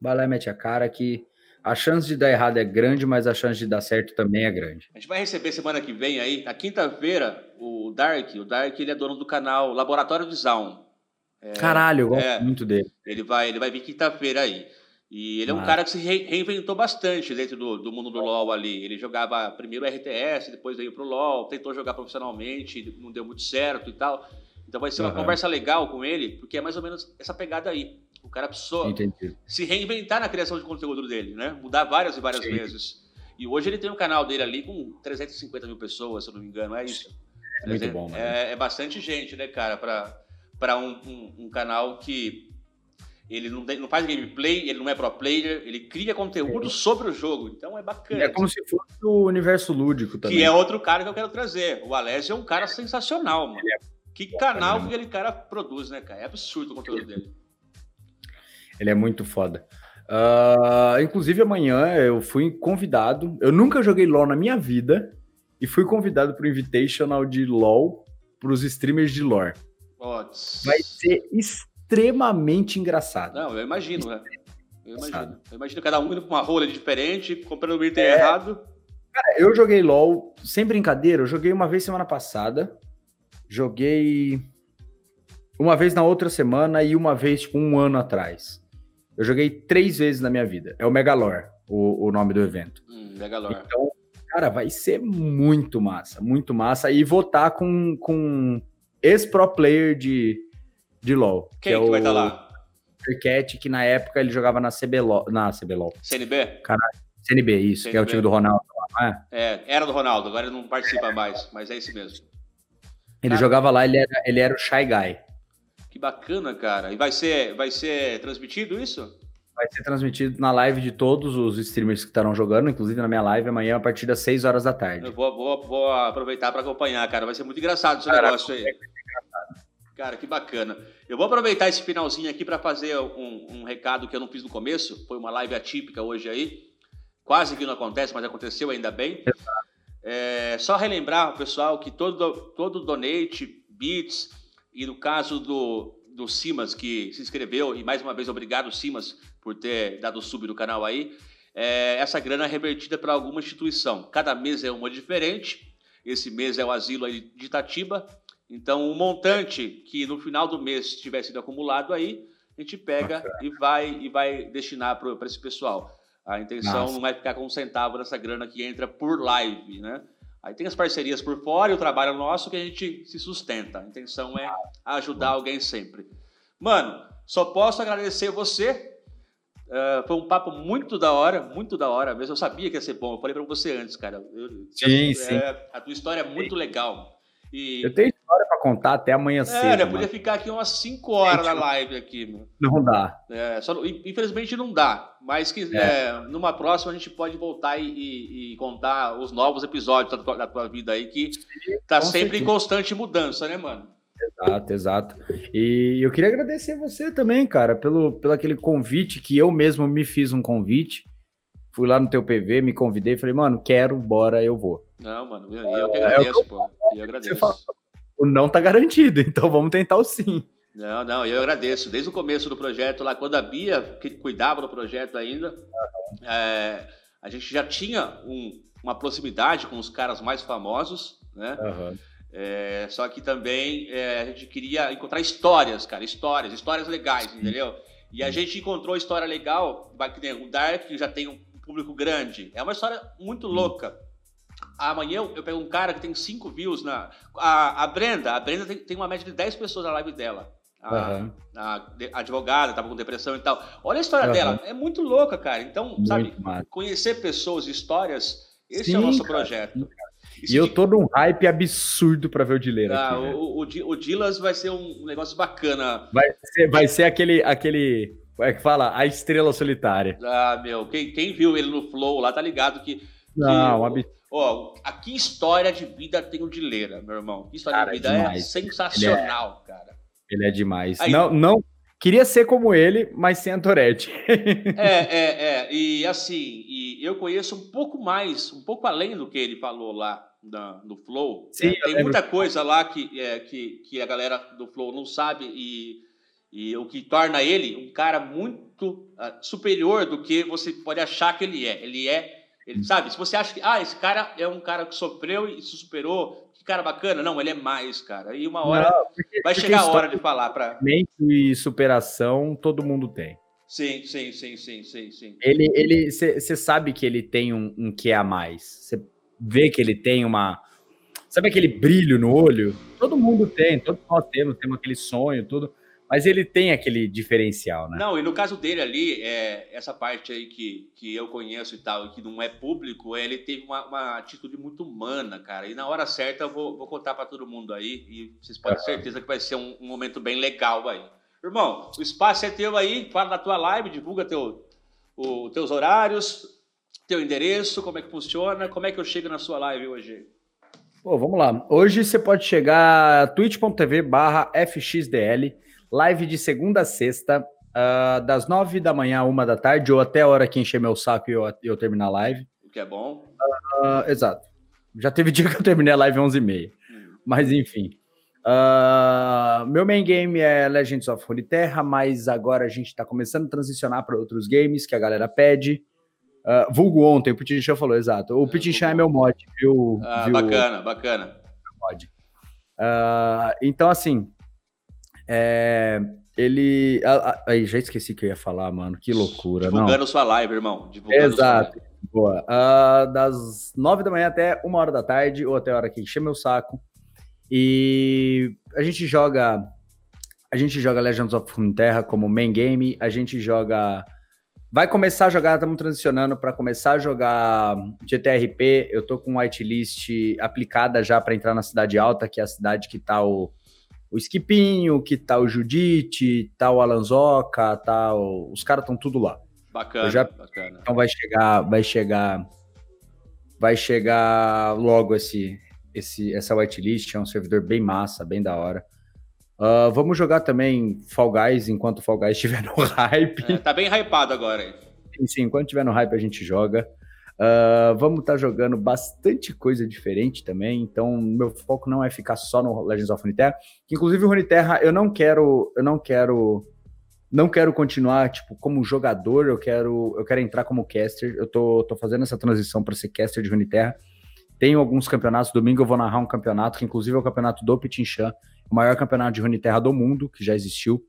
Vai lá e mete a cara que... A chance de dar errado é grande, mas a chance de dar certo também é grande. A gente vai receber semana que vem aí, na quinta-feira, o Dark. O Dark, ele é dono do canal Laboratório de Zaun. É, Caralho, eu gosto é, muito dele. Ele vai, ele vai vir quinta-feira aí. E ele ah. é um cara que se re, reinventou bastante dentro do, do mundo do LoL ali. Ele jogava primeiro R T S, depois veio pro LoL, tentou jogar profissionalmente, não deu muito certo e tal. Então vai ser uma uhum. conversa legal com ele, porque é mais ou menos essa pegada aí. O cara precisou Entendi. se reinventar na criação de conteúdo dele, né? Mudar várias e várias Sim. vezes. E hoje ele tem um canal dele ali com trezentos e cinquenta mil pessoas, se eu não me engano, é isso. É muito bom, mano. É, é bastante gente, né, cara, pra, pra um, um, um canal que ele não, tem, não faz gameplay, ele não é pro player, ele cria conteúdo é. sobre o jogo, então é bacana. É como assim. se fosse o universo lúdico também. Que é outro cara que eu quero trazer. O Alessio é um cara sensacional, mano. É. Que canal que aquele cara produz, né, cara? É absurdo o conteúdo dele. Ele é muito foda. Uh, inclusive, amanhã eu fui convidado. Eu nunca joguei LoL na minha vida e fui convidado para o Invitational de LoL para os streamers de lore. Pots. Vai ser extremamente engraçado. Não, eu imagino, né? Eu imagino. Eu imagino cada um indo com uma rola diferente, comprando o item é... errado. Cara, eu joguei LoL, sem brincadeira, eu joguei uma vez semana passada, joguei uma vez na outra semana e uma vez, tipo, um ano atrás. Eu joguei três vezes na minha vida. É o Megalore, o, o nome do evento. Hum, Megalore. Então, cara, vai ser muito massa, muito massa. E vou estar com, com ex-pro player de, de LoL. Quem que, é que vai estar lá? O Cricket, que na época ele jogava na C B L O L. Na C B L O L. C N B? Caralho, C N B, isso, C N B. Que é o time do Ronaldo. Não é? É, era do Ronaldo, agora ele não participa é. mais, mas é esse mesmo. Ele ah. jogava lá, ele era, ele era o Shy Guy. Que bacana, cara. E vai ser, vai ser transmitido isso? Vai ser transmitido na live de todos os streamers que estarão jogando, inclusive na minha live amanhã a partir das seis horas da tarde. Eu vou, vou, vou aproveitar para acompanhar, cara. Vai ser muito engraçado esse Caraca, negócio aí. É cara, que bacana. Eu vou aproveitar esse finalzinho aqui para fazer um, um recado que eu não fiz no começo. Foi uma live atípica hoje aí. Quase que não acontece, mas aconteceu, ainda bem. Exato. É, só relembrar o pessoal que todo, todo donate, bits... E no caso do, do Simas, que se inscreveu, e mais uma vez obrigado, Simas, por ter dado o sub no canal aí, é, essa grana é revertida para alguma instituição. Cada mês é uma diferente, esse mês é o asilo aí de Itatiba, então o montante que no final do mês tiver sido acumulado aí, a gente pega e vai, e vai destinar para esse pessoal. A intenção Nossa. não é ficar com um centavo dessa grana que entra por live, né? Aí tem as parcerias por fora e o trabalho nosso que a gente se sustenta. A intenção é ajudar alguém sempre. Mano, só posso agradecer você. Uh, foi um papo muito da hora, muito da hora mesmo. Eu sabia que ia ser bom. Eu falei pra você antes, cara. Eu, sim, eu, sim. É, a tua história é muito sim. legal. E... Eu tenho história pra contar até amanhã é, cedo. Olha, podia ficar aqui umas cinco horas gente, na live aqui, mano. Não dá. É, só, infelizmente não dá. Mas que, é. É, numa próxima a gente pode voltar e, e, e contar os novos episódios da tua, da tua vida aí, que tá Com sempre certeza. em constante mudança, né, mano? Exato, exato. E eu queria agradecer você também, cara, pelo, pelo aquele convite que eu mesmo me fiz um convite. Fui lá no teu P V, me convidei, falei, mano, quero, bora, eu vou. Não, mano, eu, eu que agradeço, eu, pô. Eu agradeço. Fala, o não tá garantido, então vamos tentar o sim. Não, não, eu agradeço. Desde o começo do projeto lá, quando a Bia que cuidava do projeto ainda, uhum. é, a gente já tinha um, uma proximidade com os caras mais famosos, né? Uhum. É, só que também é, a gente queria encontrar histórias, cara, histórias, histórias legais, sim. entendeu? E a gente encontrou história legal, que tem o Dark, que já tem um público grande. É uma história muito louca. Amanhã eu pego um cara que tem cinco views na... A, a Brenda, a Brenda tem, tem uma média de dez pessoas na live dela. A, uhum. a, a advogada, tava com depressão e tal. Olha a história uhum. dela, é muito louca, cara. Então, muito sabe, massa. Conhecer pessoas e histórias, esse sim, é o nosso cara. projeto. E esse eu tô num hype absurdo pra ver o Dileira ah, aqui, né? O, o, o Dilas vai ser um negócio bacana. Vai ser, vai ser aquele... aquele... É que fala, a estrela solitária. Ah, meu, quem, quem viu ele no Flow lá tá ligado que... Não, que, absurdo. Ó, a que história de vida tem o Dileira, meu irmão. Que história cara, de vida é, é sensacional, ele é, cara. Ele é demais. Aí, não, não, queria ser como ele, mas sem Antoretti. É, é, é. E assim, e eu conheço um pouco mais, um pouco além do que ele falou lá na, no Flow. Sim, né? Tem muita coisa lá que, é, que, que a galera do Flow não sabe e... E o que torna ele um cara muito uh, superior do que você pode achar que ele é. Ele é, ele sabe, se você acha que, ah, esse cara é um cara que sofreu e se superou, que cara bacana. Não, ele é mais, cara. E uma hora não, porque, vai chegar a hora de falar para... E superação todo mundo tem. Sim, sim, sim, sim, sim, sim. Ele, ele, você sabe que ele tem um, um que é a mais. Você vê que ele tem uma... Sabe aquele brilho no olho? Todo mundo tem, todos nós temos, temos aquele sonho, tudo. Mas ele tem aquele diferencial, né? Não, e no caso dele ali, é, essa parte aí que, que eu conheço e tal, que não é público, ele teve uma, uma atitude muito humana, cara. E na hora certa eu vou, vou contar pra todo mundo aí, e vocês podem ter certeza que vai ser um, um momento bem legal aí. Irmão, o espaço é teu aí, fala da tua live, divulga teu, o, teus horários, teu endereço, como é que funciona, como é que eu chego na sua live hoje? Pô, vamos lá. Hoje você pode chegar a twitch ponto tv barra F X D L, live de segunda a sexta, uh, das nove da manhã à uma da tarde, ou até a hora que encher meu saco e eu, eu terminar a live. O que é bom. Uh, uh, exato. Já teve dia que eu terminei a live às onze e meia. Hum. Mas enfim. Uh, meu main game é Legends of Runeterra, mas agora a gente tá começando a transicionar para outros games que a galera pede. Uh, vulgo ontem, o Petit Chan falou, exato. O Petit Chan é meu mod, viu? Ah, viu, bacana, bacana. Meu mod. Uh, então, assim, é, ele... Ah, aí, já esqueci que eu ia falar, mano. Que loucura, divulgando não. Divulgando sua live, irmão. Divulgando exato. Live. Boa. Uh, das nove da manhã até uma hora da tarde, ou até a hora que encher meu saco. E a gente joga... A gente joga Legends of Runeterra como main game. A gente joga... Vai começar a jogar, estamos transicionando para começar a jogar G T R P. Eu tô com whitelist aplicada já para entrar na Cidade Alta, que é a cidade que tá o, o Skipinho, que tá o Judite, tá o Alanzoca, tá o, os caras estão tudo lá. Bacana, já, bacana. Então vai chegar, vai chegar, vai chegar logo esse, esse, essa whitelist, é um servidor bem massa, bem da hora. Uh, vamos jogar também Fall Guys, enquanto o Fall Guys estiver no hype. É, tá bem hypado agora, hein? Sim, sim, enquanto estiver no hype a gente joga. Uh, vamos estar tá jogando bastante coisa diferente também, então meu foco não é ficar só no Legends of Runeterra. Inclusive o Runeterra, eu não quero, eu não quero, não quero continuar tipo como jogador, eu quero, eu quero entrar como caster. Eu tô, tô fazendo essa transição para ser caster de Runeterra. Tenho alguns campeonatos, domingo eu vou narrar um campeonato, que inclusive é o campeonato do Pitinchan, o maior campeonato de Runeterra do mundo, que já existiu.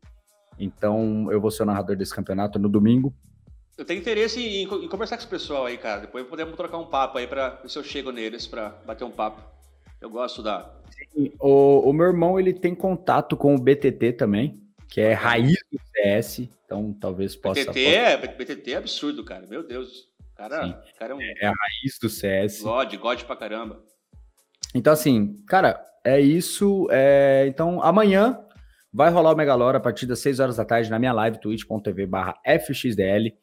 Então, eu vou ser o narrador desse campeonato no domingo. Eu tenho interesse em, em conversar com esse pessoal aí, cara. Depois podemos trocar um papo aí, pra ver se eu chego neles pra bater um papo. Eu gosto da... Sim, o, o meu irmão, ele tem contato com o B T T também, que é raiz do C S, então talvez possa... B T T, é, B T T é absurdo, cara, meu Deus. Cara, cara é, um... é a raiz do C S. God, God pra caramba. Então, assim, cara, é isso. É... Então, amanhã vai rolar o Megalore a partir das seis horas da tarde na minha live, twitch ponto tv barra F X D L.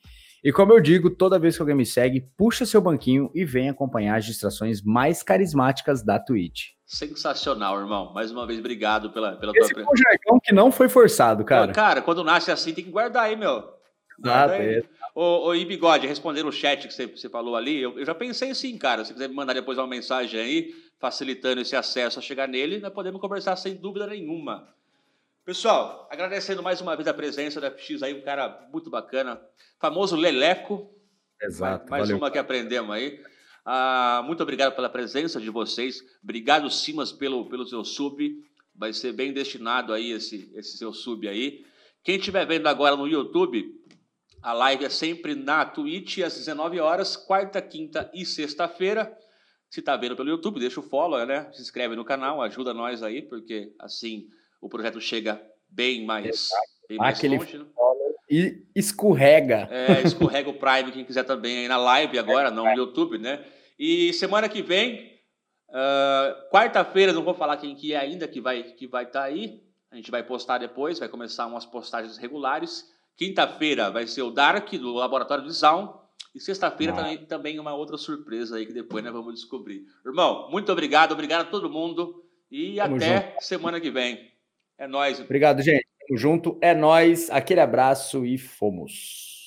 E como eu digo, toda vez que alguém me segue, puxa seu banquinho e vem acompanhar as distrações mais carismáticas da Twitch. Sensacional, irmão. Mais uma vez, obrigado pela, pela tua... Esse foi um jargão que não foi forçado, cara. Não, cara, quando nasce assim, tem que guardar aí, meu. Guarda aí. Exato, é. Ô, ô, e Bigode, respondendo o chat que você, você falou ali, eu, eu já pensei sim, cara. Se quiser me mandar depois uma mensagem aí, facilitando esse acesso a chegar nele, nós podemos conversar sem dúvida nenhuma. Pessoal, agradecendo mais uma vez a presença da F X aí, um cara muito bacana. Famoso Leleco. Exato. Mais valeu. Uma que aprendemos aí. Ah, muito obrigado pela presença de vocês. Obrigado, Simas, pelo, pelo seu sub. Vai ser bem destinado aí esse, esse seu sub aí. Quem estiver vendo agora no YouTube... A live é sempre na Twitch, às dezenove horas, quarta, quinta e sexta-feira. Se está vendo pelo YouTube, deixa o follow, né? Se inscreve no canal, ajuda nós aí, porque assim o projeto chega bem mais, bem mais aquele longe. Né? E escorrega. É, escorrega o Prime, quem quiser também, aí na live agora, não no YouTube, né? E semana que vem, uh, quarta-feira, não vou falar quem que é ainda, que vai estar que vai tá aí. A gente vai postar depois, vai começar umas postagens regulares. Quinta-feira vai ser o Dark, do Laboratório de Zaun. E sexta-feira ah. também, também uma outra surpresa aí que depois nós vamos descobrir. Irmão, muito obrigado. Obrigado a todo mundo. E Tamo até junto. Semana que vem. É nóis. Obrigado, gente. Tamo junto. É nóis. Aquele abraço e fomos.